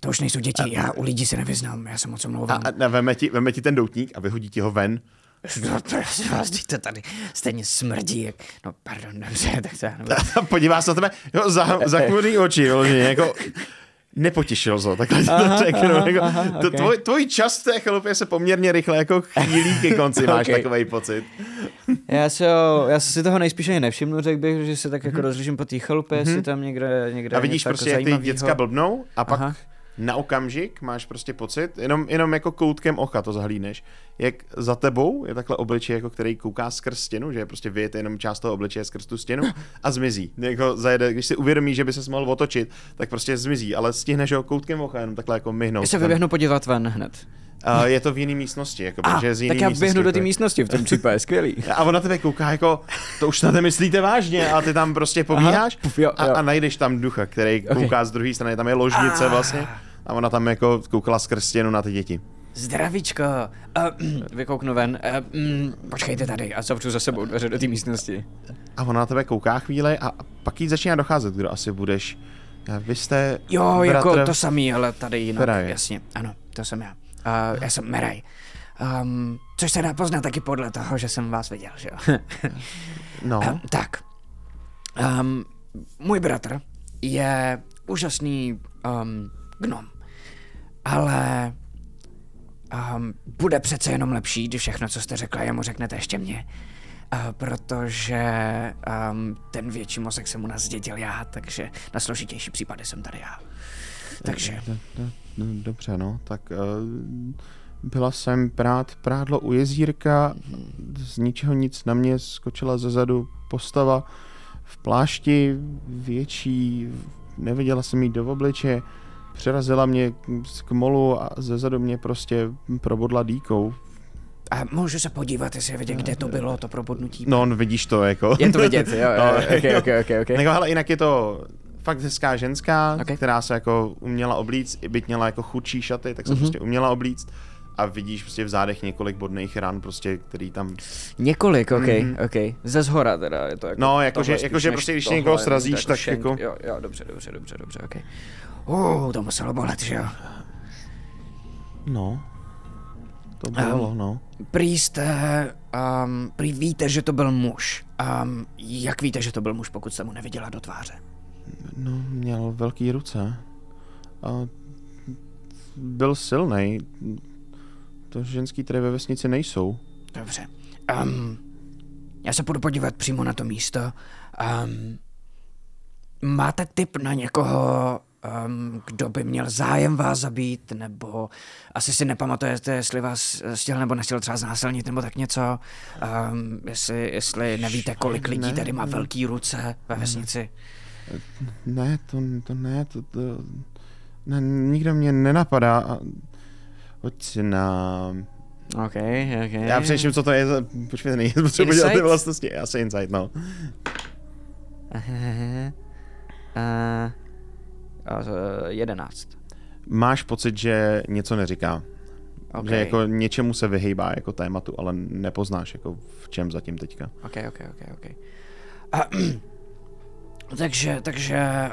to už nejsou děti, já u lidí se nevyznám, já se moc omlouvám. A veme ti ten doutník a vyhodí ti ho ven. No prosím vás, to tady stejně smrdí, jak... No pardon, dobře, tak to já nebudu. Podívá se na tebe, jo, zakmurný oči, jako... Nepotěšil se, takhle to řeknu. Okay. Tvůj čas v té chalupě se poměrně rychle jako chýlí ke konci, máš takový pocit. Já se si toho nejspíš ani nevšimnu, řekl bych, že se tak jako rozliším po té chalupě, jestli tam někde. A vidíš prostě, jak ty děcka blbnou a pak na okamžik máš prostě pocit, jenom jako koutkem oka to zahlídneš, jak za tebou je takhle obličej, jako který kouká skrz stěnu, že je prostě vyjete jenom část toho obličeje skrz tu stěnu a zmizí. Jako zajede, když si uvědomí, že by se mohl otočit, tak prostě zmizí, ale stihneš ho koutkem oka jenom takhle jako myhnout. Já se vyběhnu podívat ven hned. Je to v jiné místnosti, jako protože z jiné. Tak já běhnu do té místnosti v tom případě, skvělý. A ona tebe kouká jako, to už snad nemyslíte vážně, a ty tam prostě pobíháš a najdeš tam ducha, který kouká z druhé strany, tam je ložnice vlastně. A ona tam jako koukala skrz stěnu na ty děti. Zdravíčko. Vykouknu ven. Počkejte tady a zavřu za sebou dveře do té místnosti. A ona na tebe kouká chvíli a pak jí začíná docházet, kdo asi budeš. Vy jste... Jo, bratr... jako to samý, ale tady jinak. Ferai. Jasně, ano, to jsem já. Já jsem Merai. Což se dá poznat taky podle toho, že jsem vás viděl, že jo? No. Tak. Můj bratr je úžasný gnom. Ale bude přece jenom lepší, když všechno, co jste řekla, jemu řeknete ještě mě. Protože ten větší mozek jsem mu nazdědil já, takže na složitější případy jsem tady já. Takže... Dobře, no, tak byla jsem prádlo u jezírka, z ničeho nic na mě skočila zezadu postava v plášti, větší, neviděla jsem jí do obličeje, přerazila mě k molu a zezadu mě prostě probodla dýkou. A můžu se podívat, jestli vidět, kde to bylo, to probodnutí? No, vidíš to, jako. Je to vidět, jo. Okay. Jako, hele, jinak je to... Fakt hezká ženská, která se jako uměla oblíct, i byť měla jako chudší šaty, tak se prostě uměla oblíct a vidíš prostě v zádech několik bodných ran prostě, který tam... Několik, ok. Ze zhora teda je to jako... No, jakože prostě když někoho srazíš, tak jako... Jo, dobře, ok. To muselo bolet, že jo? No. To bylo, no. Prý víte, že to byl muž. Jak víte, že to byl muž, pokud jste mu neviděla do tváře? No, měl velký ruce a byl silnej. To ženský tady ve vesnici nejsou. Dobře. Já se půjdu podívat přímo na to místo. Máte tip na někoho, kdo by měl zájem vás zabít, nebo asi si nepamatujete, jestli vás chtěl nebo nechtěl třeba znásilnit, nebo tak něco. Jestli nevíte, kolik lidí tady má velký ruce ve vesnici. Ne, to ne, nikdo mě nenapadá a hoď si na... Ok. Já přeším, co to je, počkejte, potřebuji dělat ty vlastnosti, asi insight, no. Jedenáct. Máš pocit, že něco neříká. Okay. Že jako něčemu se vyhejbá jako tématu, ale nepoznáš jako v čem zatím teďka. Ok. Takže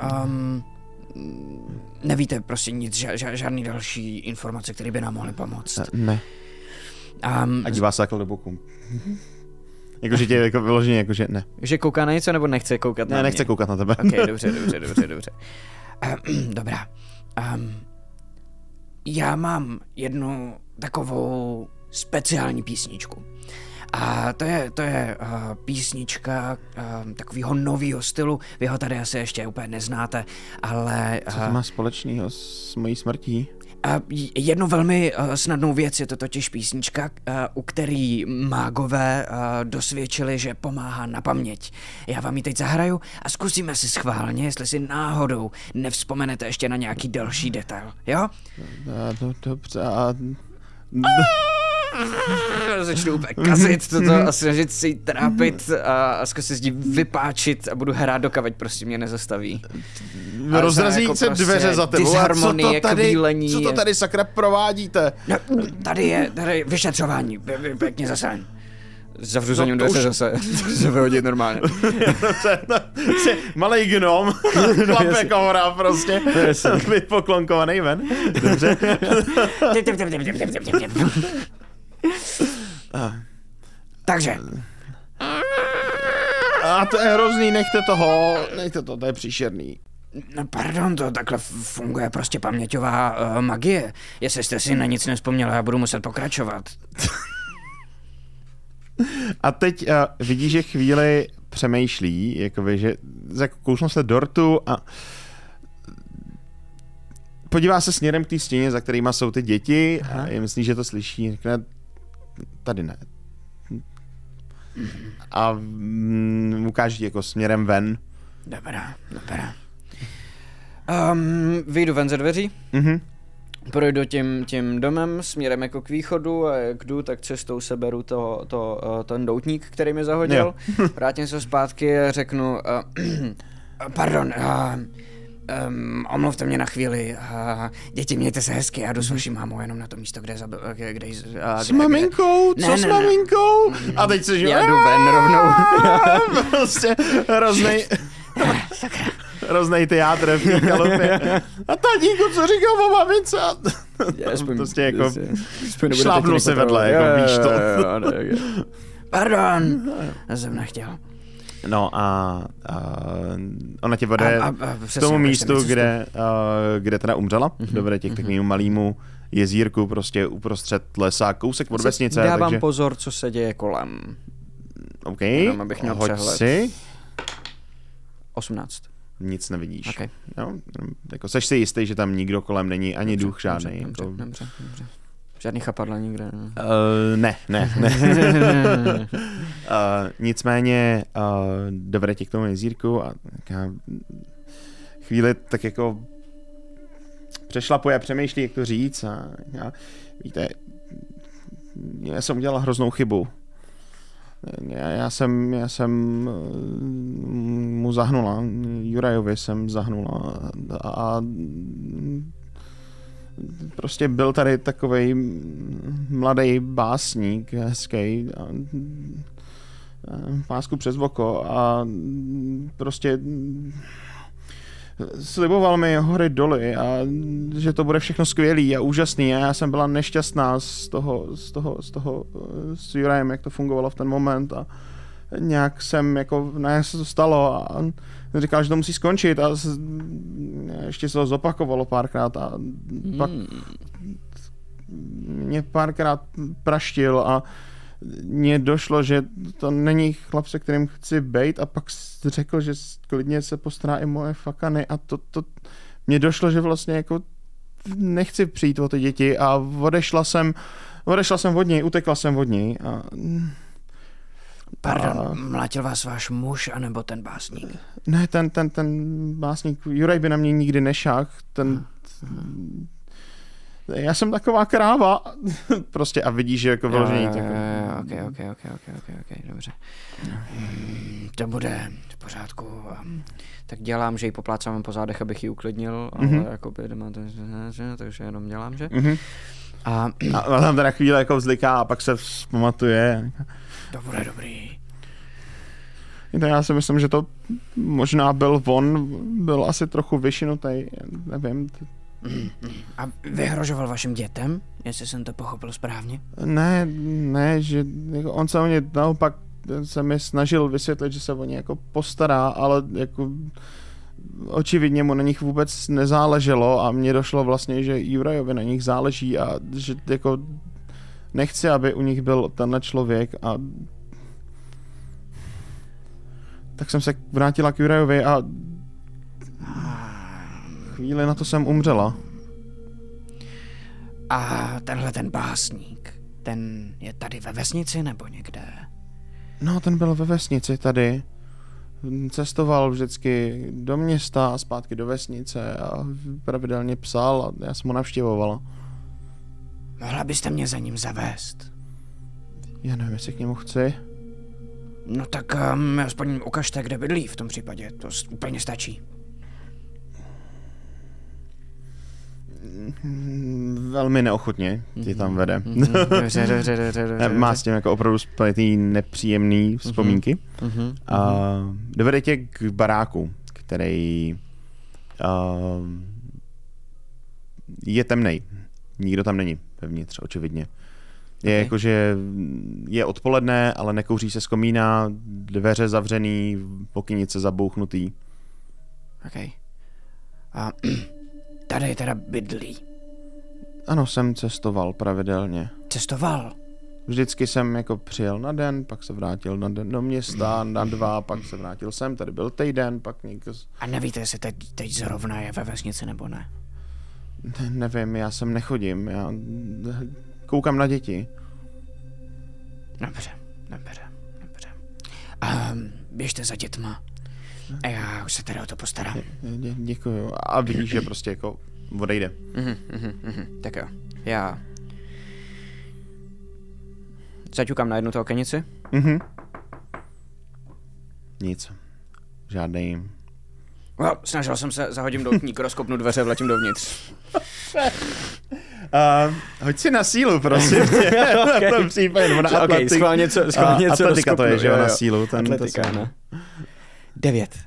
nevíte prostě nic, žádný další informace, které by nám mohly pomoct. Ne. A dívá se takhle do boku. Jakože tě jako vyloženě, jakože ne. Že kouká na něco, nebo nechce koukat na mě? Ne, nechce koukat na tebe. Ok, dobře. Dobrá. já mám jednu takovou speciální písničku. A to je písnička takového nového stylu. Vy ho tady asi ještě úplně neznáte, ale... Co to má společného s mojí smrtí? Jednu velmi snadnou věc, je to totiž písnička, u který mágové dosvědčili, že pomáhá na paměť. Já vám ji teď zahraju a zkusíme si schválně, jestli si náhodou nevzpomenete ještě na nějaký další detail, jo? Dobře, začnu úplně kazit toto a snažit si ji trápit a zkusit s tím vypáčit a budu hrát dokavať, prostě mě nezastaví. Rozrazí jako se prostě dveře za tebou. Co to tady sakra provádíte? No, tady je vyšetřování, pěkně zasaň. Zavřu za ním dveře zase, se vyhodit normálně. Malej gnom, chlapek horá prostě, vypoklonkovaný ven. Dobře. Takže. A to je hrozný, nechte to, to je příšerný. No pardon, to takhle funguje prostě paměťová magie. Jestli jste si na nic nevzpomněli, já budu muset pokračovat. A teď vidíš, že chvíli přemýšlí, jakoby, že kousnu se dortu a podívá se směrem k té stěně, za kterýma jsou ty děti. Aha. A myslí, že to slyší, řekne, tady ne. A ukáže jako směrem ven. Dobrá. Vyjdu ven ze dveří. Mhm. Projdu tím domem směrem jako k východu a jak jdu, tak cestou seberu ten doutník, který mi zahodil. Vrátím se zpátky a řeknu, pardon, omluvte mě na chvíli, děti, mějte se hezky, já jdu s vaší mámou jenom na to místo, kde s maminkou? Co s maminkou? A teď se žiju. Já jdu ven rovnou. Prostě hroznej. Roznej ty jádre v té kalopě. A tatíku, co říkal o mamince? Prostě jako šlápnul se vedle, jako víš to. Pardon, já jsem nechtěl. No a ona tě vede k tomu místu, kde teda umřela. Dovede tě k takovému malému jezírku, prostě uprostřed lesa, kousek od vesnice. Dávám pozor, co se děje kolem. OK, hoď si. 18. Nic nevidíš. Okay. No, jako seš si jistý, že tam nikdo kolem není, ani dobře, duch žádný. Dobře. Žádný chapadla nikde. Ne? Ne. Nicméně dovede tě k tomu jezírku a chvíli tak jako přešlapuje a přemýšlí, jak to říct. A víte, já jsem udělal hroznou chybu. Já jsem mu zahnula, Jurajovi jsem zahnula a prostě byl tady takovej mladý básník, hezký, pásku přes oko a prostě sliboval mi hory doly a že to bude všechno skvělý a úžasný a já jsem byla nešťastná z toho s Jurajem, jak to fungovalo v ten moment a nějak jsem jako, ne, se to stalo a říkal, že to musí skončit a ještě se to zopakovalo párkrát a pak mě párkrát praštil a mně došlo, že to není chlap, se kterým chci bejt a pak řekl, že klidně se postará i moje fakany a to mně došlo, že vlastně jako nechci přijít o ty děti a odešla jsem od něj, utekla jsem od něj a... Pardon, mlátil vás váš muž anebo ten básník? Ne, ten básník, Juraj by na mě nikdy nešáhl, Já jsem taková kráva, prostě a vidíš, že jako vložení takové. Ok, dobře. To bude v pořádku. Tak dělám, že ji poplácám po zádech, abych ji uklidnil, ale jakoby jdeme, takže jenom dělám, že? A tam teda chvíle jako vzliká a pak se vzpamatuje. To bude dobrý. Já si myslím, že to možná byl asi trochu vyšinutý, nevím. A vyhrožoval vašim dětem, jestli jsem to pochopil správně? Ne, že jako on se o ně, naopak se mi snažil vysvětlit, že se o ně jako postará, ale jako očividně mu na nich vůbec nezáleželo a mně došlo vlastně, že Jurajovi na nich záleží a že jako nechci, aby u nich byl tenhle člověk a tak jsem se vrátila k Jurajovi a chvíli na to jsem umřela. A tenhle ten básník, ten je tady ve vesnici nebo někde? No, ten byl ve vesnici tady. Cestoval vždycky do města a zpátky do vesnice a pravidelně psal a já jsem ho navštěvovala. Mohla byste mě za ním zavést? Já nevím, jestli k němu chci. No tak aspoň ukažte, kde bydlí v tom případě, to úplně stačí. Velmi neochotně ti tam vede. Dobře. Má s tím jako opravdu spletý nepříjemný vzpomínky. A dovede tě k baráku, který je temnej. Nikdo tam není vevnitř, očividně. Je jako, že je odpoledne, ale nekouří se z komína, dveře zavřený, pokynice zabouchnutý. OK. A tady teda bydlí. Ano, jsem cestoval pravidelně. Cestoval? Vždycky jsem jako přijel na den, pak se vrátil na den do města, na dva, pak se vrátil sem, tady byl týden, pak někdo... A nevíte, jestli teď zrovna je ve vesnici nebo ne? Nevím, já sem nechodím, já koukám na děti. Dobře. Běžte za dětma. A já už se teda o to postarám. Děkuju. A vidíš, že prostě jako odejde. Tak jo. Já zaťukám na jednu tu okenici. Nic. Žádný. No, snažil jsem se, zahodím doutník, rozkopnu dveře, vletím dovnitř. Hoď si na sílu, prosím tě. Okay. Na tom případě. Okay, schválně něco atletika to je, že jo, na sílu. Atletika, no. 9.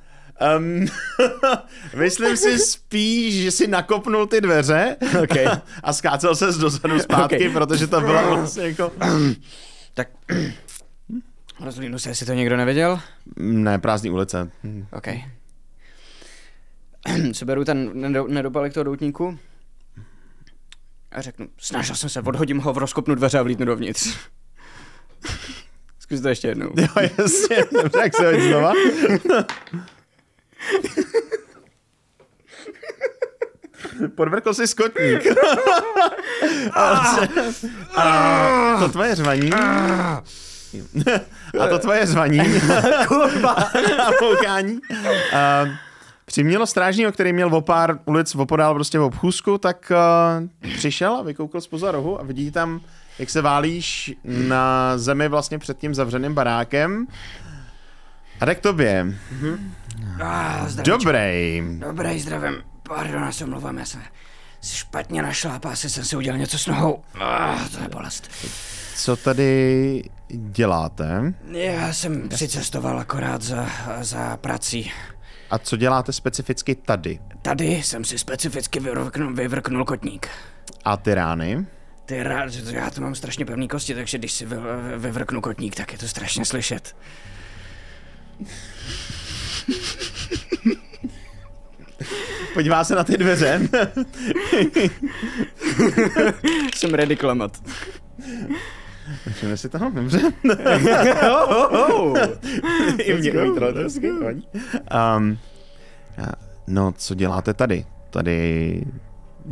Myslím si spíš, že si nakopnul ty dveře a skácel ses dozadu zpátky, protože to bylo vlastně jako... Tak rozhlídnu se, jestli to někdo neviděl? Ne, prázdný ulice. OK. Seberu ten nedopalek toho doutníku a řeknu, snažil jsem se, odhodím ho, rozkopnu dveře a vlítnu dovnitř. Zkus to ještě jednou. Jo, jasně. Dobře, jak se hodí znova. Podvrkl si skotník. A to tvoje řvaní. Kurva. A poukání. Přimělo strážního, který měl o pár ulic opodál prostě v obchůzku, tak přišel a vykoukl zpoza rohu a vidí tam, jak se válíš na zemi vlastně před tím zavřeným barákem. A tak tobě. Dobrej, zdravím. Pardon, já se omlouvám, já jsem špatně našláp, asi jsem si udělal něco s nohou. To je bolest. Co tady děláte? Já jsem přicestoval akorát za prací. A co děláte specificky tady? Tady jsem si specificky vyvrknul kotník. A ty rány? Já to mám strašně pevný kosti, takže když si vyvrknu kotník, tak je to strašně slyšet. Podívá se na ty dveře. Jsem ready klamat. Všimne si toho, dobře. I mě ujítalo to skvělý. No, co děláte tady? Tady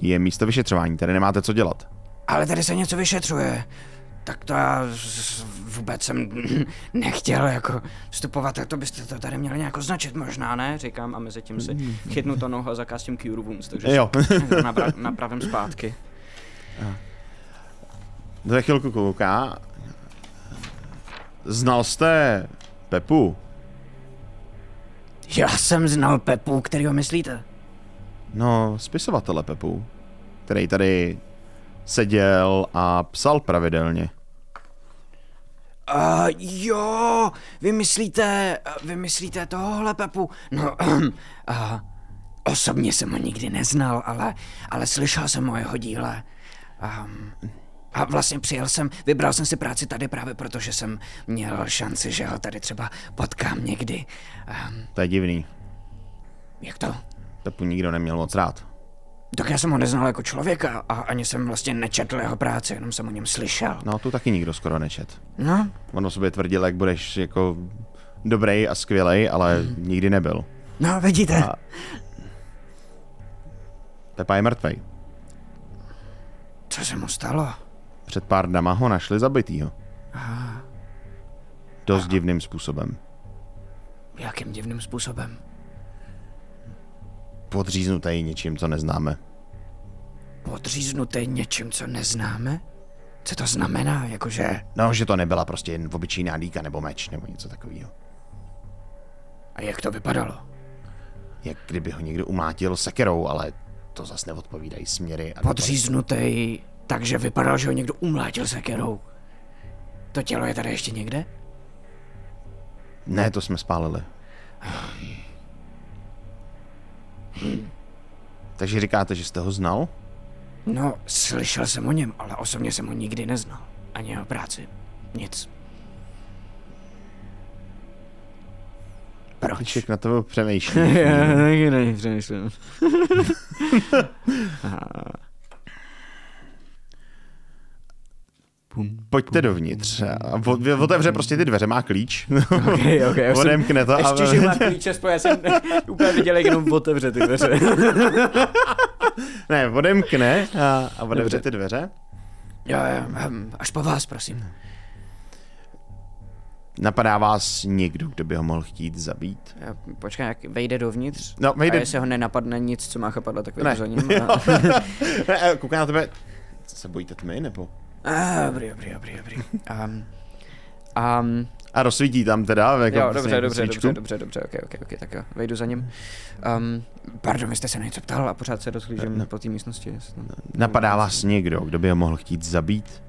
je místo vyšetřování, tady nemáte co dělat. Ale tady se něco vyšetřuje. Tak to já vůbec jsem nechtěl jako vstupovat, tak to byste to tady měli nějak označit možná, ne? Říkám a mezi tím si chytnu to nohu a zakázním Cure Wounds, takže jo. napravím zpátky. Za chvilku kouká. Znal jste Pepu? Já jsem znal Pepu, kterýho myslíte? No, spisovatele Pepu, který tady seděl a psal pravidelně. Jo, vy myslíte tohohle Pepu? No, osobně jsem ho nikdy neznal, ale slyšel jsem o jeho díle. A vlastně vybral jsem si práci tady právě proto, že jsem měl šanci, že ho tady třeba potkám někdy. To je divný. Jak to? Tapu nikdo neměl moc rád. Tak já jsem ho neznal jako člověka a ani jsem vlastně nečetl jeho práci, jenom jsem o něm slyšel. No, tu taky nikdo skoro nečet. No. On o sobě tvrdil, jak budeš jako dobrý a skvělej, ale nikdy nebyl. No, vidíte. A... Pepa je mrtvej. Co se mu stalo? Před pár dnama ho našli zabitýho. Aha. Dost divným způsobem. Jakým divným způsobem? Podříznutý něčím, co neznáme. Podříznutý něčím, co neznáme? Co to znamená, jakože... No, že to nebyla prostě jen obyčejná dýka nebo meč, nebo něco takového. A jak to vypadalo? Jak kdyby ho někdo umlátil sekerou, ale to zas neodpovídají směry. A podříznutý, takže vypadalo, že ho někdo umlátil sekerou. To tělo je tady ještě někde? Ne, to jsme spálili. Takže říkáte, že jste ho znal? No, slyšel jsem o něm, ale osobně jsem ho nikdy neznal. Ani jeho práci. Nic. Proč? Ček na to přemýšlím. Já taky na něj přemýšlím. Pojďte dovnitř. Otevře prostě ty dveře, má klíč. Okay, odemkne to. Ještě, že má klíče, já jsem úplně viděl, jak jenom otevře ty dveře. Ne, odemkne a otevře ty dveře. Jo, až po vás, prosím. Napadá vás někdo, kdo by ho mohl chtít zabít? Počkej, jak vejde dovnitř? No, vejde... A jestli ho nenapadne nic, co má chapadla, tak vejde za ním. A... Ne, kouká na tebe. Se bojíte tmy, nebo? Dobrý. A rozsvítí tam teda? Jako jo, dobře, ok, tak jo, vejdu za ním. Pardon, vy jste se na něco ptal a pořád se rozhlížím po té místnosti. Napadá vás někdo, kdo by ho mohl chtít zabít?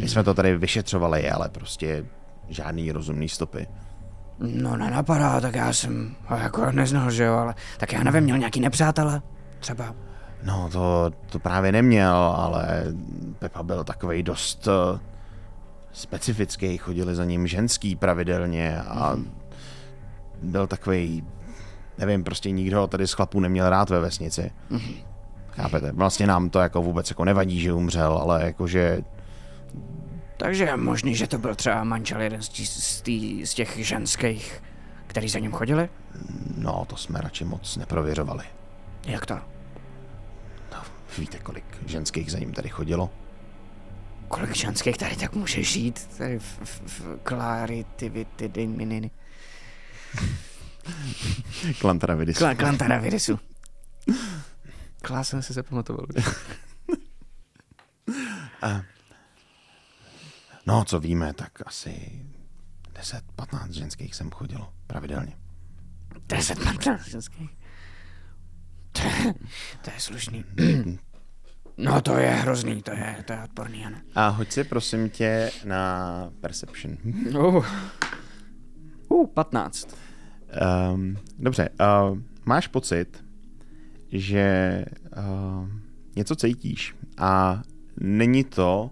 My jsme to tady vyšetřovali, ale prostě žádný rozumný stopy. No nenapadá, tak já jsem jako neznal, že jo, ale tak já nevím, měl nějaký nepřátele třeba. No to právě neměl, ale Pepa byl takovej dost specifický, chodili za ním ženský pravidelně a byl takovej, nevím, prostě nikdo tady z chlapů neměl rád ve vesnici. Chápete? Vlastně nám to jako vůbec jako nevadí, že umřel, ale jakože... Takže je možný, že to byl třeba manžel jeden z těch ženských, který za ním chodili? No, to jsme radši moc neprověřovali. Jak to? Víte, kolik ženských za ním tady chodilo? Kolik ženských tady tak může žít? Tady v Klaritivity de Mininy. Klantaravidisu. Klantaravidisu. Klás jsem si zapamatoval. No, co víme, tak asi 10-15 ženských sem chodilo pravidelně. 10-15 ženských? To je slušný. No to je hrozný, to je odporný, ano. A hoď si prosím tě na Perception. 15. Dobře, máš pocit, že něco cítíš a není to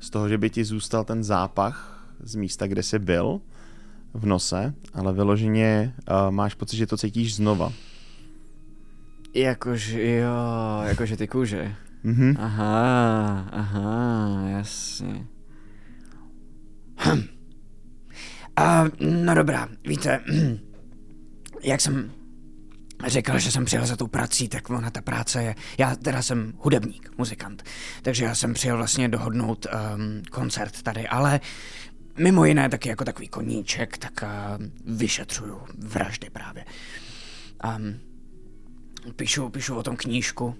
z toho, že by ti zůstal ten zápach z místa, kde jsi byl v nose, ale vyloženě máš pocit, že to cítíš znova. Jakože ty kůže. Aha, jasně. No dobrá, víte, jak jsem řekl, že jsem přijel za tou prací, tak ona ta práce je... Já teda jsem hudebník, muzikant, takže já jsem přijel vlastně dohodnout koncert tady, ale mimo jiné taky jako takový koníček, tak vyšetřuju vraždy právě. Píšu o tom knížku,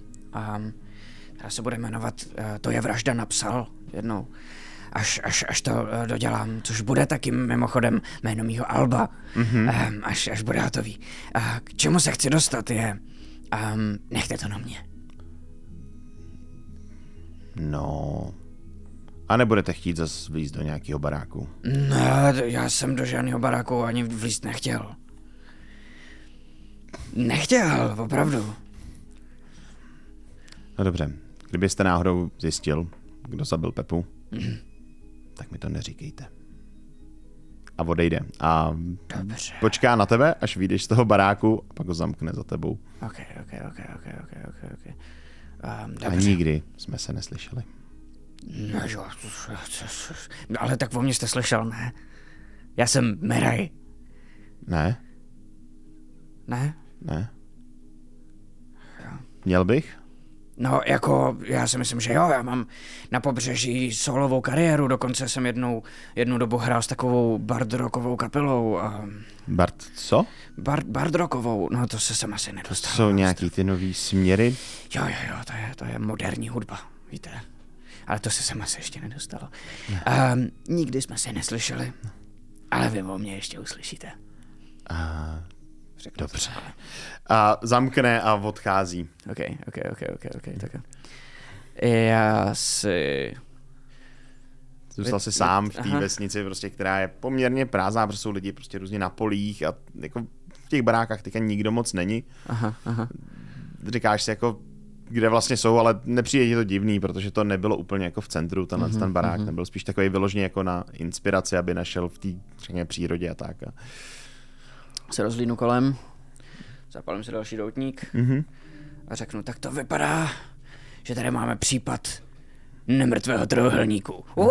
která se bude jmenovat To je vražda, napsal jednou, až to dodělám, což bude taky mimochodem jméno mýho alba, až bude hotový. K čemu se chci dostat je, nechte to na mě. No, a nebudete chtít zase vlízt do nějakého baráku? Ne, já jsem do žádného baráku ani vlízt nechtěl. Nechtěl, opravdu. No dobře, kdybyste náhodou zjistil, kdo zabil Pepu, tak mi to neříkejte. a odejde. A dobře. Počká na tebe, až vyjdeš z toho baráku a pak ho zamkne za tebou. Ok. A nikdy jsme se neslyšeli. No, jo, ale tak o mně jste slyšel, ne? Já jsem Merai. Ne. Ne? Ne. Měl bych? No, jako, já si myslím, že jo, já mám na pobřeží solovou kariéru, dokonce jsem jednu dobu hrál s takovou bardrockovou kapelou. Bard co? Bardrockovou, no to se sem asi nedostal. To jsou nějaký ty nový směry? Jo, to je moderní hudba, víte. Ale to se sem asi ještě nedostalo. Nikdy jsme se neslyšeli, ale vy o mě ještě uslyšíte. Řeknu dobře. A zamkne a odchází. Ok. Tak. Já si... Zůstal jsi sám v té vesnici, prostě, která je poměrně prázdná, protože jsou lidi prostě různě na polích a jako v těch barákách teďka nikdo moc není. Aha. Říkáš si jako, kde vlastně jsou, ale nepřijde ti to divný, protože to nebylo úplně jako v centru, ten barák, nebyl spíš takový vyložený jako na inspiraci, aby našel v té přírodě a tak. Se rozhlídnu kolem, zapalím si další doutník a řeknu, tak to vypadá, že tady máme případ nemrtvého trojuhelníku. Wow!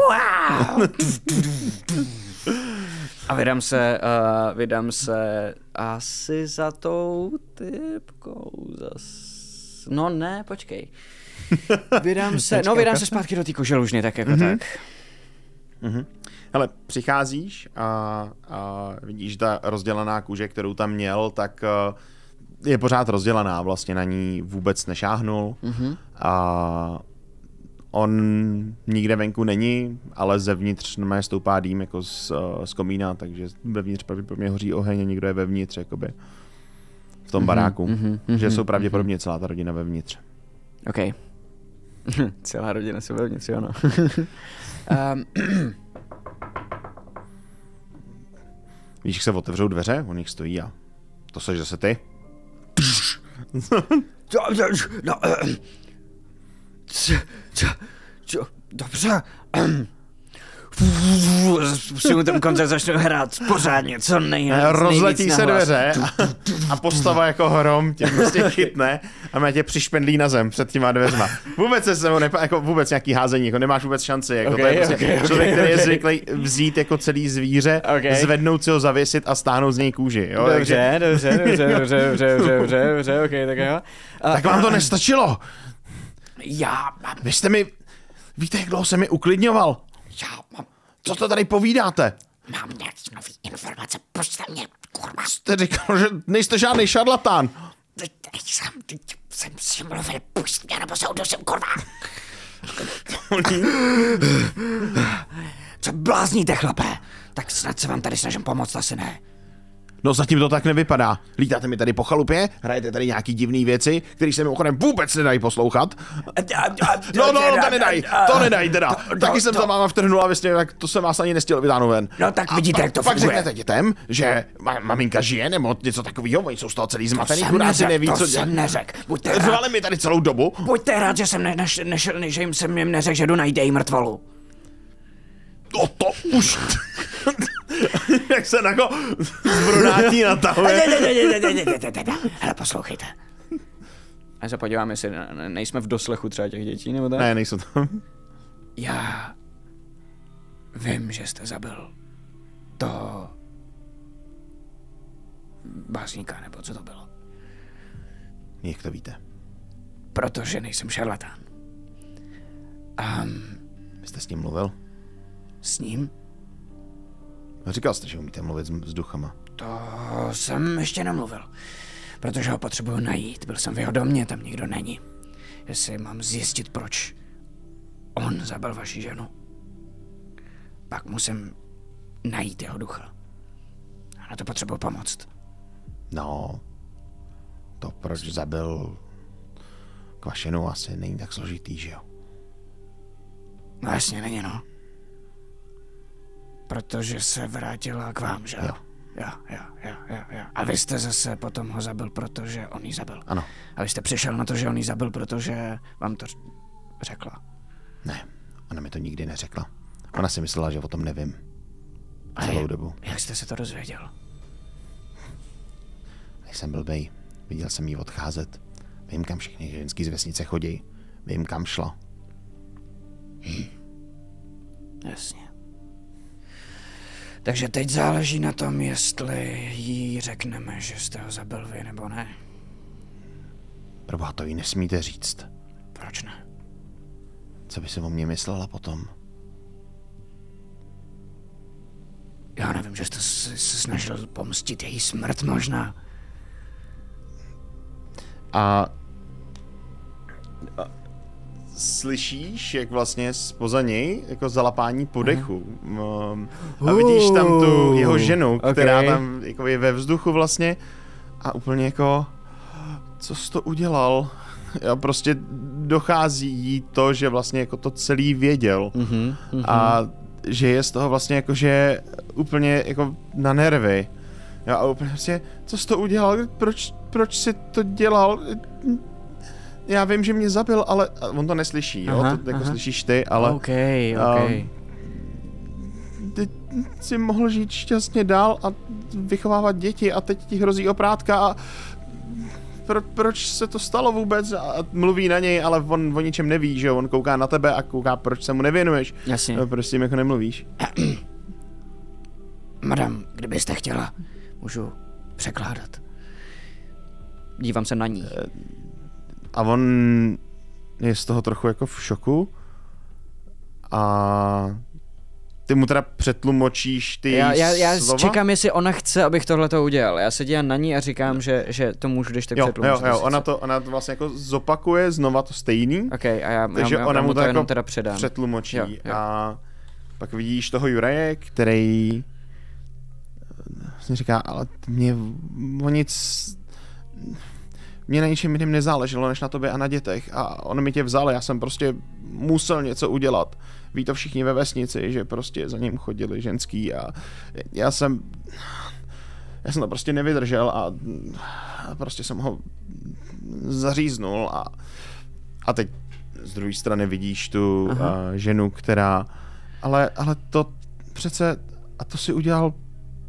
A vydám se asi za tou typkou zas. No ne, počkej. Vydám se zpátky do té koželužny, tak jako tak. Hele, přicházíš a vidíš, ta rozdělaná kůže, kterou tam měl, tak je pořád rozdělaná, vlastně na ní vůbec nešáhnul. A on nikde venku není, ale zevnitř normálně stoupá dým jako z komína, takže vevnitř pravděpodobně hoří oheň a někdo je vevnitř, jakoby v tom baráku. Že jsou pravděpodobně celá ta rodina vevnitř. OK. Celá rodina jsou vevnitř, jo no. Víš, jak se otevřou dveře, on jich stojí a to seš zase ty. Dobře. Spustím ten koncert, začnu hrát pořádně, co nejvíc. Rozletí se dveře a postava jako hrom tě prostě chytne a mě tě přišpendlí na zem před těma dveřma. Vůbec se sebou jako vůbec nějaký házení, jako nemáš vůbec šanci. Jako okay, to je prostě člověk, který je zvyklý vzít jako celý zvíře, zvednout si ho, zavěsit a stáhnout z něj kůži. Jo? Dobře, okay, tak jo. Tak vám to nestačilo. Vy jste mi, víte, jak dlouho se mi uklidňoval? Co to tady povídáte? Mám nějaký nový informace, proč tam mě, kurva. Jste říkal, že nejste žádný šarlatán. Teď jsem si mluvil, pusť mě, nebo se udusím, kurva. Co blázníte, chlape? Tak snad se vám tady snažím pomoct, asi ne. No zatím to tak nevypadá. Lítáte mi tady po chalupě, hrajete tady nějaký divné věci, které se mimochodem vůbec nedají poslouchat. No, to nedají teda. Taky jsem za váma vtrhnul a věcně, tak to jsem vás ani nestihl vytáhnout ven. No tak vidíte, jak to funguje. Pak řeknete dětem, že maminka žije nebo něco takového, oni jsou z toho celý zmatený, chudáci neví, co dělat. To jsem neřekl, buďte rád. Řvali mi tady celou dobu. Buďte rád, že jsem jim neřekl, že jdu najít její mrtvolu. No to už... Jak se jako zbrunátí natahuje. Hele, poslouchejte. A se podíváme, jestli nejsme v doslechu třeba těch dětí, nebo tak? Ne, nejsou tam. Já vím, že jste zabil toho básníka, nebo co to bylo. Jak to víte? Protože nejsem šarlatán. Jste s ním mluvil? S ním? Říkal jste, že umíte mluvit s duchama. To jsem ještě nemluvil, protože ho potřebuju najít. Byl jsem v jeho domě, tam nikdo není. Jestli mám zjistit, proč on zabil vaši ženu, pak musím najít jeho ducha. A na to potřebuju pomoct. No, to proč zabil Kvašinu asi není tak složitý, že jo? No jasně, není no. Protože se vrátila k vám, že? Jo. A vy jste zase potom ho zabil, protože on ji zabil. Ano. A vy jste přišel na to, že on ji zabil, protože vám to řekla. Ne, ona mi to nikdy neřekla. Ona si myslela, že o tom nevím. celou dobu. Jak jste se to dozvěděl? Nejsem blbej. Viděl jsem jí odcházet. Vím, kam všechny ženský z vesnice chodí. Vím, kam šla. Jasně. Takže teď záleží na tom, jestli jí řekneme, že jste ho zabil vy, nebo ne. Proboha, to jí nesmíte říct. Proč ne? Co by se o mě myslela potom? Já nevím, že jste se snažil pomstit její smrt možná. A slyšíš, jak vlastně spoza něj jako zalapání podechu. A vidíš tam tu jeho ženu, která tam jako je ve vzduchu vlastně. A úplně jako, co jsi to udělal? Jo, prostě dochází jí to, že vlastně jako to celý věděl. A že je z toho vlastně jako, že úplně jako na nervy. Jo, a úplně vlastně, co jsi to udělal? Proč jsi to dělal? Já vím, že mě zabil, ale on to neslyší, jo? To jako slyšíš ty, ale... Okay. Ty jsi mohl žít šťastně dál a vychovávat děti a teď ti hrozí oprátka a... Proč se to stalo vůbec? A mluví na něj, ale on o ničem neví, že jo? On kouká na tebe a kouká, proč se mu nevěnuješ. Jasně. Proč s tím jako nemluvíš. Madam, kdybyste chtěla, můžu překládat. Dívám se na ní. A on je z toho trochu jako v šoku a ty mu teda přetlumočíš ty já slova? Já čekám, jestli ona chce, abych tohle to udělal. Já se dívám na ní a říkám, že to můžu, když tak přetlumočit. Jo, ona to vlastně jako zopakuje znova to stejný. Okay, a já ona mu to jako teda přetlumočí. Jo. A pak vidíš toho Juraje, který vlastně říká, ale mě o nic... Mně na ničem jiném nezáleželo, než na tobě a na dětech a on mi tě vzal, já jsem prostě musel něco udělat. Ví to všichni ve vesnici, že prostě za ním chodili ženský a já jsem to prostě nevydržel a prostě jsem ho zaříznul a teď z druhé strany vidíš tu ženu, která, ale to přece, a to si udělal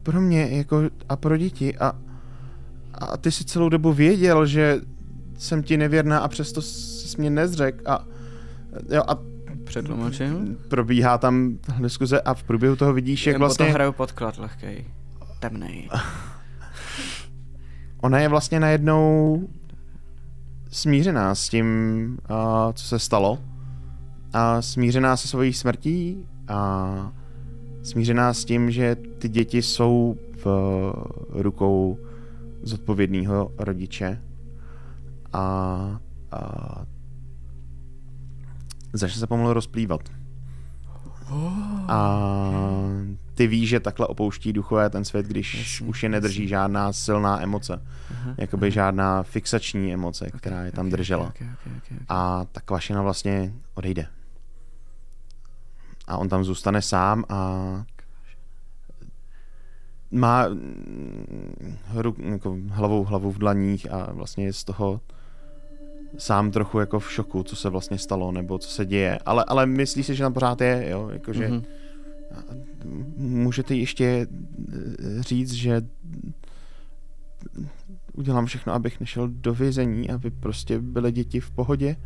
pro mě jako a pro děti a ty si celou dobu věděl, že jsem ti nevěrná a přesto jsi mě nezřekl a předlumočil. Probíhá tam diskuze a v průběhu toho vidíš, jak vlastně... Jen hraju podklad lehkej, temnej. Ona je vlastně najednou smířená s tím, co se stalo. A smířená se svojí smrtí a smířená s tím, že ty děti jsou v rukou zodpovědného rodiče a začne se pomalu rozplývat. A ty víš, že takhle opouští duchové ten svět, když už je nedrží žádná silná emoce. Jakoby žádná fixační emoce, která je tam držela. A ta kvašina vlastně odejde. A on tam zůstane sám a má jako hlavu v dlaních a vlastně je z toho sám trochu jako v šoku, co se vlastně stalo nebo co se děje, ale myslí si, že tam pořád je, jo, jakože můžete ještě říct, že udělám všechno, abych nešel do vězení, aby prostě byly děti v pohodě.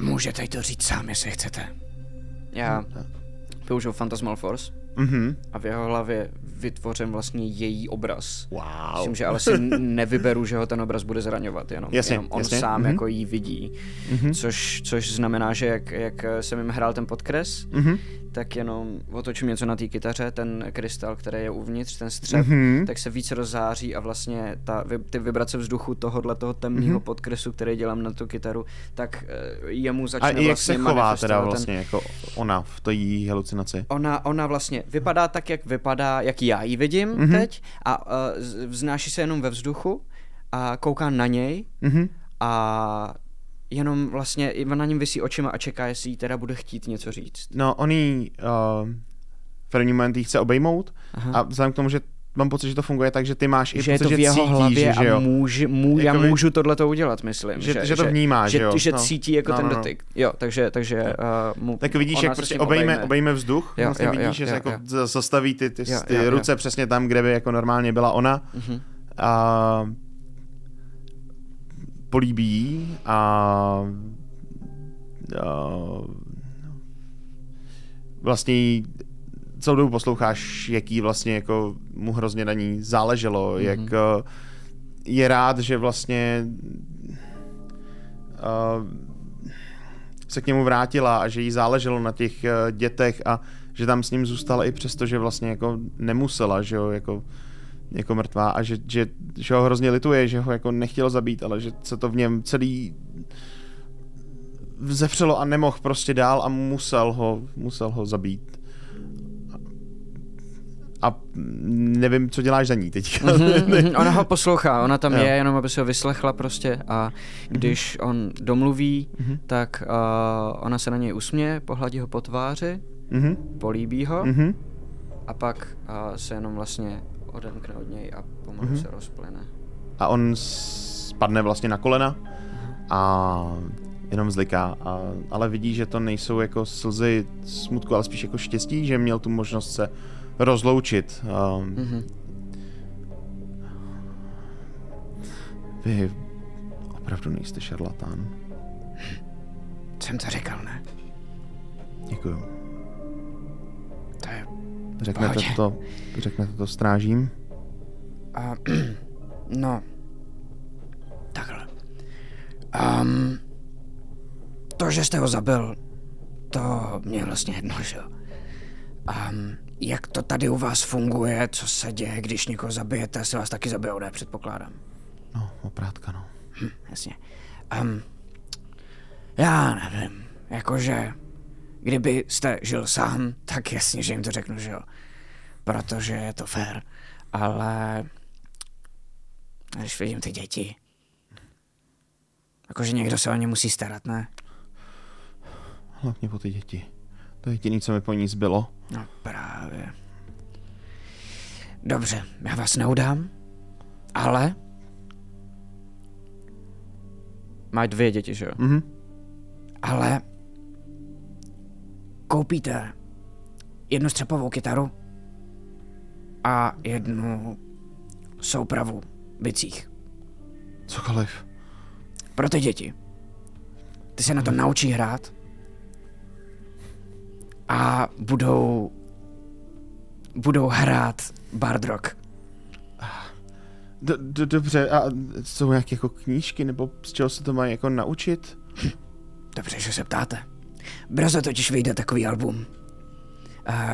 Můžete to říct sám, jestli chcete. Já použiju Phantasmal Force. A v jeho hlavě vytvořím vlastně její obraz. Myslím, že ale si nevyberu, že ho ten obraz bude zraňovat, jenom on sám jako jí vidí. Což znamená, že jak jsem jim hrál ten podkres, tak jenom otočím něco na té kytaře, ten krystal, který je uvnitř, ten střep, tak se víc rozzáří a vlastně ty vibrace vzduchu toho temného podkresu, který dělám na tu kytaru, tak jemu začne vlastně manifestovat. A jak se chová teda vlastně jako ona v té její halucinaci? Ona vlastně vypadá tak, jak vypadá, jak já ji vidím teď a vznáší se jenom ve vzduchu a kouká na něj a jenom vlastně na něm visí očima a čeká, jestli jí teda bude chtít něco říct. No, on jí v první moment jí chce obejmout a vzhledem k tomu, že mám pocit, že to funguje tak, že ty máš i že pocit, je to v jeho cítíš, hlavě a já můžu tohleto udělat, myslím. Že to vnímá, že jo. Že cítí jako ten dotyk. Jo, takže mu, tak vidíš, jak prostě obejme vzduch, jo, vlastně jo, vidíš, že se jako zastaví ty ruce přesně tam, kde by jako normálně byla ona. A políbí a vlastně celou dobu posloucháš, jaký vlastně jako mu hrozně na ní záleželo, jak je rád, že vlastně se k němu vrátila a že jí záleželo na těch dětech a že tam s ním zůstala i přesto, že vlastně jako nemusela, že jo, jako mrtvá a že ho hrozně lituje, že ho jako nechtěl zabít, ale že se to v něm celý zevřelo a nemohl prostě dál a musel ho zabít. A nevím, co děláš za ní teď. Ona ho poslouchá, ona tam je, jenom aby se ho vyslechla prostě a když on domluví, tak ona se na něj usměje, pohladí ho po tváři, políbí ho a pak se jenom vlastně odemkne od něj a pomalu se rozplyne. A on spadne vlastně na kolena a jenom zliká, ale vidí, že to nejsou jako slzy smutku, ale spíš jako štěstí, že měl tu možnost se rozloučit. Vy opravdu nejste šarlatán. Jsem to říkal, ne? Děkuju. To je řeknete to strážím? No. Takhle. To, že jste ho zabil, to mě vlastně jedno, že jo. Jak to tady u vás funguje, co se děje, když někoho zabijete, asi vás taky zabijou, ne, předpokládám. No, oprátka, no. Jasně. Já nevím, jakože, kdybyste žil sám, tak jasně, že jim to řeknu, že jo. Protože je to fér, ale když vidím ty děti, jakože někdo se o ně musí starat, ne? Hlavně po ty děti. To je jediné, co mi po ní zbylo. No právě. Dobře, já vás neudám, ale... Máš 2 děti, že jo? Ale... Koupíte 1 střepovou kytaru a 1 soupravu bicích. Cokoliv. Pro ty děti. Ty se na to naučí hrát a budou hrát bard rock. Dobře, a jsou nějaké jako knížky, nebo z čeho se to mají jako naučit? Dobře, že se ptáte. Brzo totiž vyjde takový album,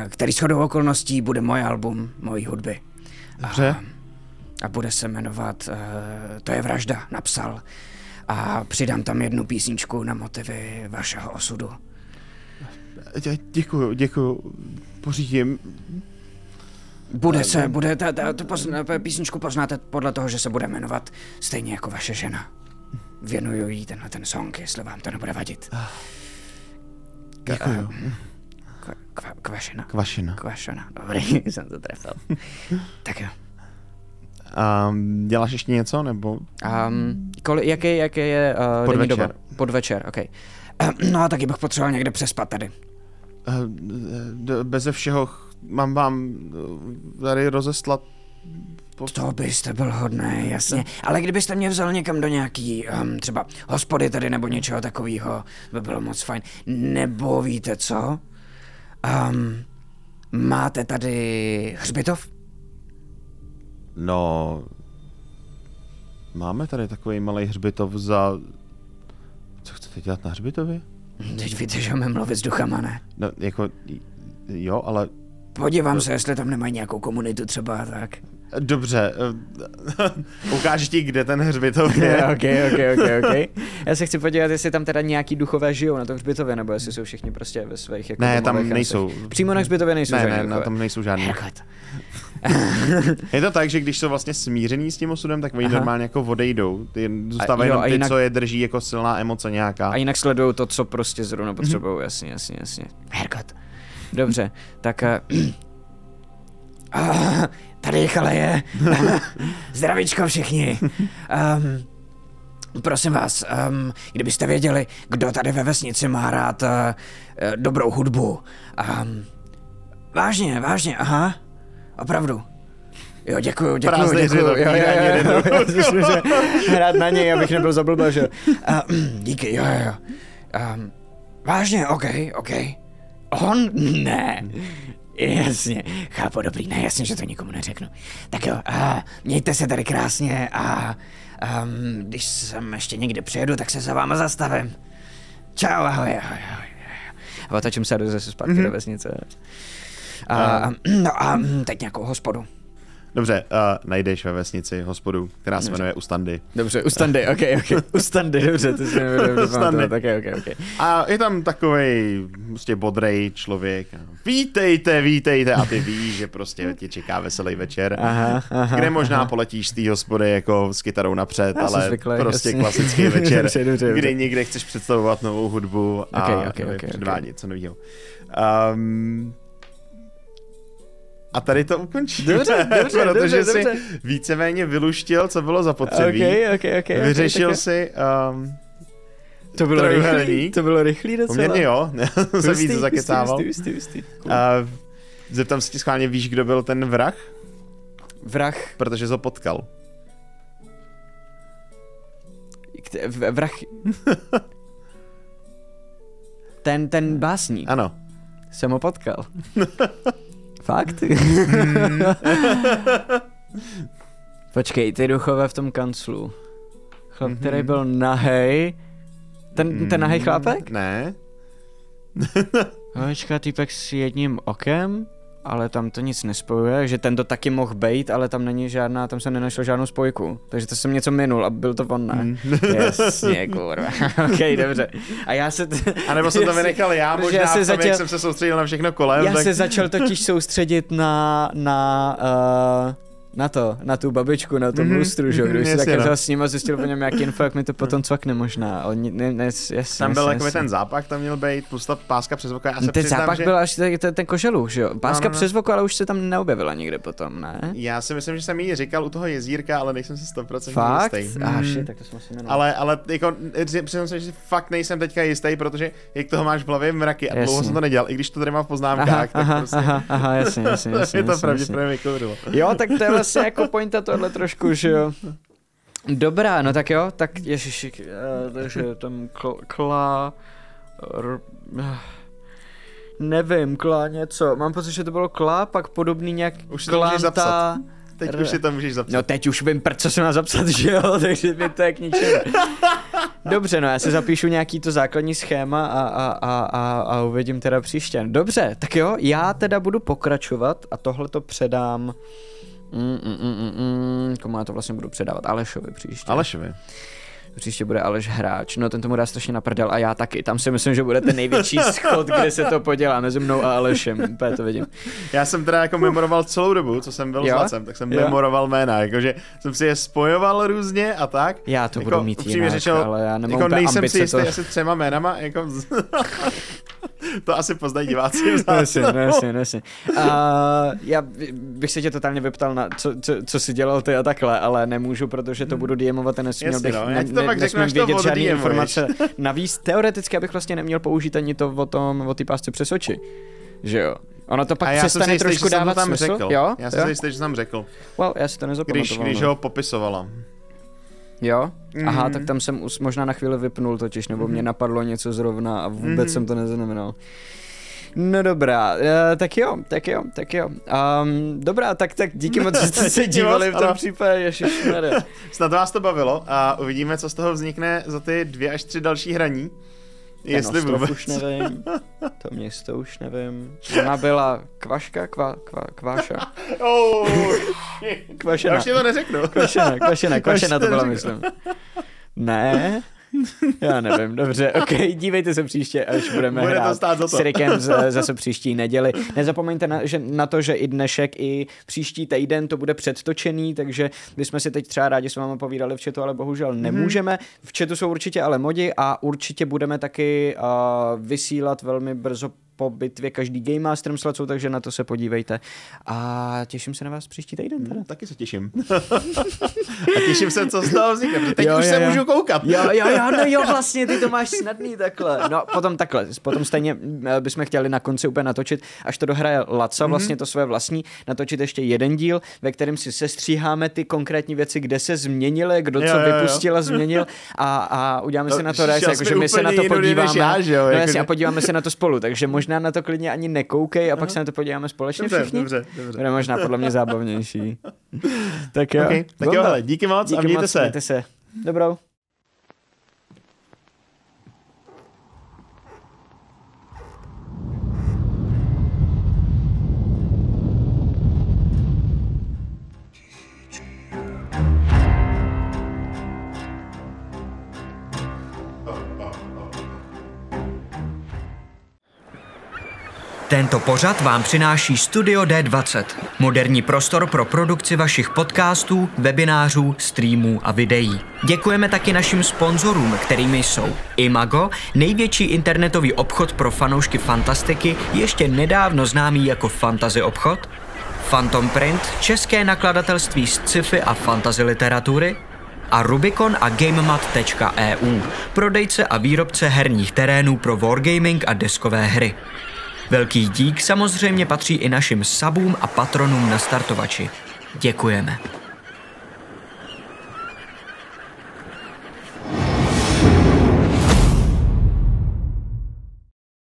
který shodou okolností bude moje album, mojí hudby. Dobře. A bude se jmenovat To je vražda, napsal. A přidám tam 1 písničku na motivy vašeho osudu. Děkuju, pořídím. Tu písničku poznáte podle toho, že se bude jmenovat stejně jako vaše žena. Věnuju jí ten song, jestli vám to nebude vadit. Děkuju. Kvašina, dobrý, jsem to trefil. Tak jo. Děláš ještě něco, nebo? Jaké je denní doba? Podvečer, okej. No a taky bych potřeboval někde přespat tady. Beze všeho mám vám tady rozeslat... To byste byl hodný, jasně. Ale kdybyste mě vzal někam do nějaký třeba hospody tady nebo něčeho takového, by bylo moc fajn. Nebo víte co? Máte tady hřbitov? No... Máme tady takový malý hřbitov za... Co chcete dělat na hřbitově? Teď víte, že mám mluvit s duchama, ne? No, jako... Jo, ale... Podívám se, jestli tam nemají nějakou komunitu třeba, tak... Dobře. Ukážu ti, kde ten hřbitov je. Okay. Já se chci podívat, jestli tam teda nějaký duchové žijou na tom hřbitově, nebo jestli jsou všichni prostě ve svých... Jako ne, tam nejsou. Přímo na hřbitově nejsou žádný duchové. Ne, tam nejsou žádný. Je to tak, že když jsou vlastně smíření s tím osudem, tak oni normálně jako odejdou. Zůstávají jenom ty, co je drží jako silná emoce nějaká. A jinak sledují to, co prostě zrovna potřebují. Jasně. Herkot. Dobře, tak Oh, tady chale je. Zdravičko všichni. Prosím vás, kdybyste věděli, kdo tady ve vesnici má rád dobrou hudbu. Vážně, aha, opravdu. Jo, děkuju. Rád na něj, abych nebyl zablblil, že? Díky, jo. Vážně, ok. On? Ne. Jasně, chápu, dobrý, ne, jasně, že to nikomu neřeknu. Tak jo, mějte se tady krásně a když sem ještě někde přijedu, tak se za váma zastavím. Čau, ahoj. A otačím se a jdu zase zpátky do vesnice. No a teď nějakou hospodu. Dobře, najdeš ve vesnici hospodu, která se jmenuje Ustandy. Dobře, Ustandy, ok. Ustandy, dobře, ty se jmenuje Ustandy. Okay. A je tam takovej prostě bodrej člověk. Vítejte a ty víš, že prostě tě čeká veselý večer. Kde možná poletíš z té hospody jako s kytarou napřed, ale zvyklý, prostě jasný. Klasický večer, dobře. Kdy někde chceš představovat novou hudbu a předvádět co novýho. A tady to ukončí. Dobře, protože jsi víceméně vyluštil, co bylo zapotřebí. Okay, vyřešil si... To bylo rychlý docela. Poměrně jo, jsem víc zakecával. Hustý. Cool. Zeptám se ti schválně, víš, kdo byl ten vrah? Protože jsi ho potkal. Vrah... ten básník. Ano. Jsem ho potkal. Fakt? Počkej, ty duchové v tom kanclu. Chlap, který byl nahej. Ten nahej chlápek? Ne. Hovečka, týpek s jedním okem, ale tam to nic nespojuje, že ten to taky mohl bejt, ale tam není žádná, tam jsem nenašel žádnou spojku. Takže to jsem něco minul a byl to on, ne? Jasně, kurva. Okej, dobře. A já se... A nebo jsem to vynechal já, možná v tom, jak jsem se soustředil na všechno kolem. Já se začal totiž soustředit na tu babičku, na tom lustru, že? Když si tak vzal s ním a zjistil po něm nějaký info, jak mi to potom cvakne možná. Tam byl takový ten zápach, tam měl být, plus ta páska přes voko. Ten zápach byl až ten koželuch, že jo? Páska přes voko, ale už se tam neobjevila nikde potom, ne? Já si myslím, že jsem jí říkal u toho jezírka, ale nejsem si 100% jistý. Fakt? Tak to jsem si jmenoval. Ale jako, přiznám se, že fakt nejsem teďka jistý, protože jak toho máš v hlavě mraky a dlouho jsem to nedělal, i když to tady mám v poznámkách, tak prostě. Aha, jasně. Je to pravděpodobně vykoudilo. Jo, tak to vlastně jako pointa tohle trošku, že jo. Dobrá, no tak jo, tak ježiši, takže tam klá něco, mám pocit, že to bylo klá, pak podobný nějak už klanta. Teď už si to můžeš zapsat. No teď už vím, co jsem má zapsat, že jo, takže mi to je k ničemu. Dobře, no já si zapíšu nějaký to základní schéma a uvidím teda příště. Dobře, tak jo, já teda budu pokračovat a tohle to předám... Komu já to vlastně budu předávat? Alešovi příště. Příště bude Aleš hráč. No ten tomu dá strašně na prdel a já taky. Tam si myslím, že bude ten největší schod, kde se to podělá mezi mnou a Alešem. Úplně to vidím. Já jsem teda jako memoroval celou dobu, co jsem byl s Lacem, tak jsem memoroval jména. Jakože jsem si je spojoval různě a tak. Já to jako, budu mít jinak, řečeno, ale já nemám jako, nejsem si jistý asi třema jménama. Jako... To asi poznají diváci. Jasně. Já bych se tě totálně vyptal na co jsi dělal ty a takhle, ale nemůžu, protože to budu DMovat a nesměl bych vědět žádný informace. Navíc teoreticky abych vlastně neměl použít ani to o té pásce přes oči. Že jo? Ono to pak přestane trošku dávat smysl. Já jsem si jistý, že jsem řekl. Well, já si to nezapamatoval. Když ho popisovala. Jo? Aha, tak tam jsem možná na chvíli vypnul totiž, nebo mě napadlo něco zrovna a vůbec jsem to neznamenal. No dobrá, tak jo. Dobrá, tak díky moc, že jste se dívali v tom případě, ježišmarja. Snad vás to bavilo a uvidíme, co z toho vznikne za ty 2 až 3 další hraní. Jestli vůbec. Už nevím, to město už nevím. Ona byla Kvaška, Kváša. Kvašena. Já už to neřeknu. Kvašena to byla, myslím. Ne? Já nevím, dobře, ok, dívejte se příště, až budeme hrát s Rikem zase příští neděli. Nezapomeňte na to, že i dnešek, i příští týden to bude předtočený, takže my jsme si teď třeba rádi s vámi povídali v chatu, ale bohužel nemůžeme. V chatu jsou určitě ale modi a určitě budeme taky vysílat velmi brzo po bitvě každý Game Masterem s Lacou, takže na to se podívejte. A těším se na vás příští týden. Teda. Taky se těším. A těším se, co z toho vznikne, protože teď jo, už jo, se můžu koukat. Jo, vlastně, ty to máš snadný takhle. No, potom takhle. Potom stejně bychom chtěli na konci úplně natočit, až to dohraje Laca, vlastně to své vlastní, natočit ještě jeden díl, ve kterém si sestříháme ty konkrétní věci, kde se změnily, kdo co vypustil a změnil a uděláme si na to rejs, jakože my se na to podíváme. A podíváme se na to spolu, takže možná na to klidně ani nekoukej a pak se na to podíváme společně všichni. Dobře. Bude možná podle mě zábavnější. Tak jo. Okay, tak jo, hele, díky moc a mějte se. Dobrou. Tento pořad vám přináší Studio D20, moderní prostor pro produkci vašich podcastů, webinářů, streamů a videí. Děkujeme taky našim sponzorům, kterými jsou Imago, největší internetový obchod pro fanoušky fantastiky, ještě nedávno známý jako Fantasy obchod, Phantom Print, české nakladatelství z sci-fi a fantasy literatury, a Rubicon a GameMat.eu, prodejce a výrobce herních terénů pro wargaming a deskové hry. Velký dík samozřejmě patří i našim subům a patronům na startovači. Děkujeme.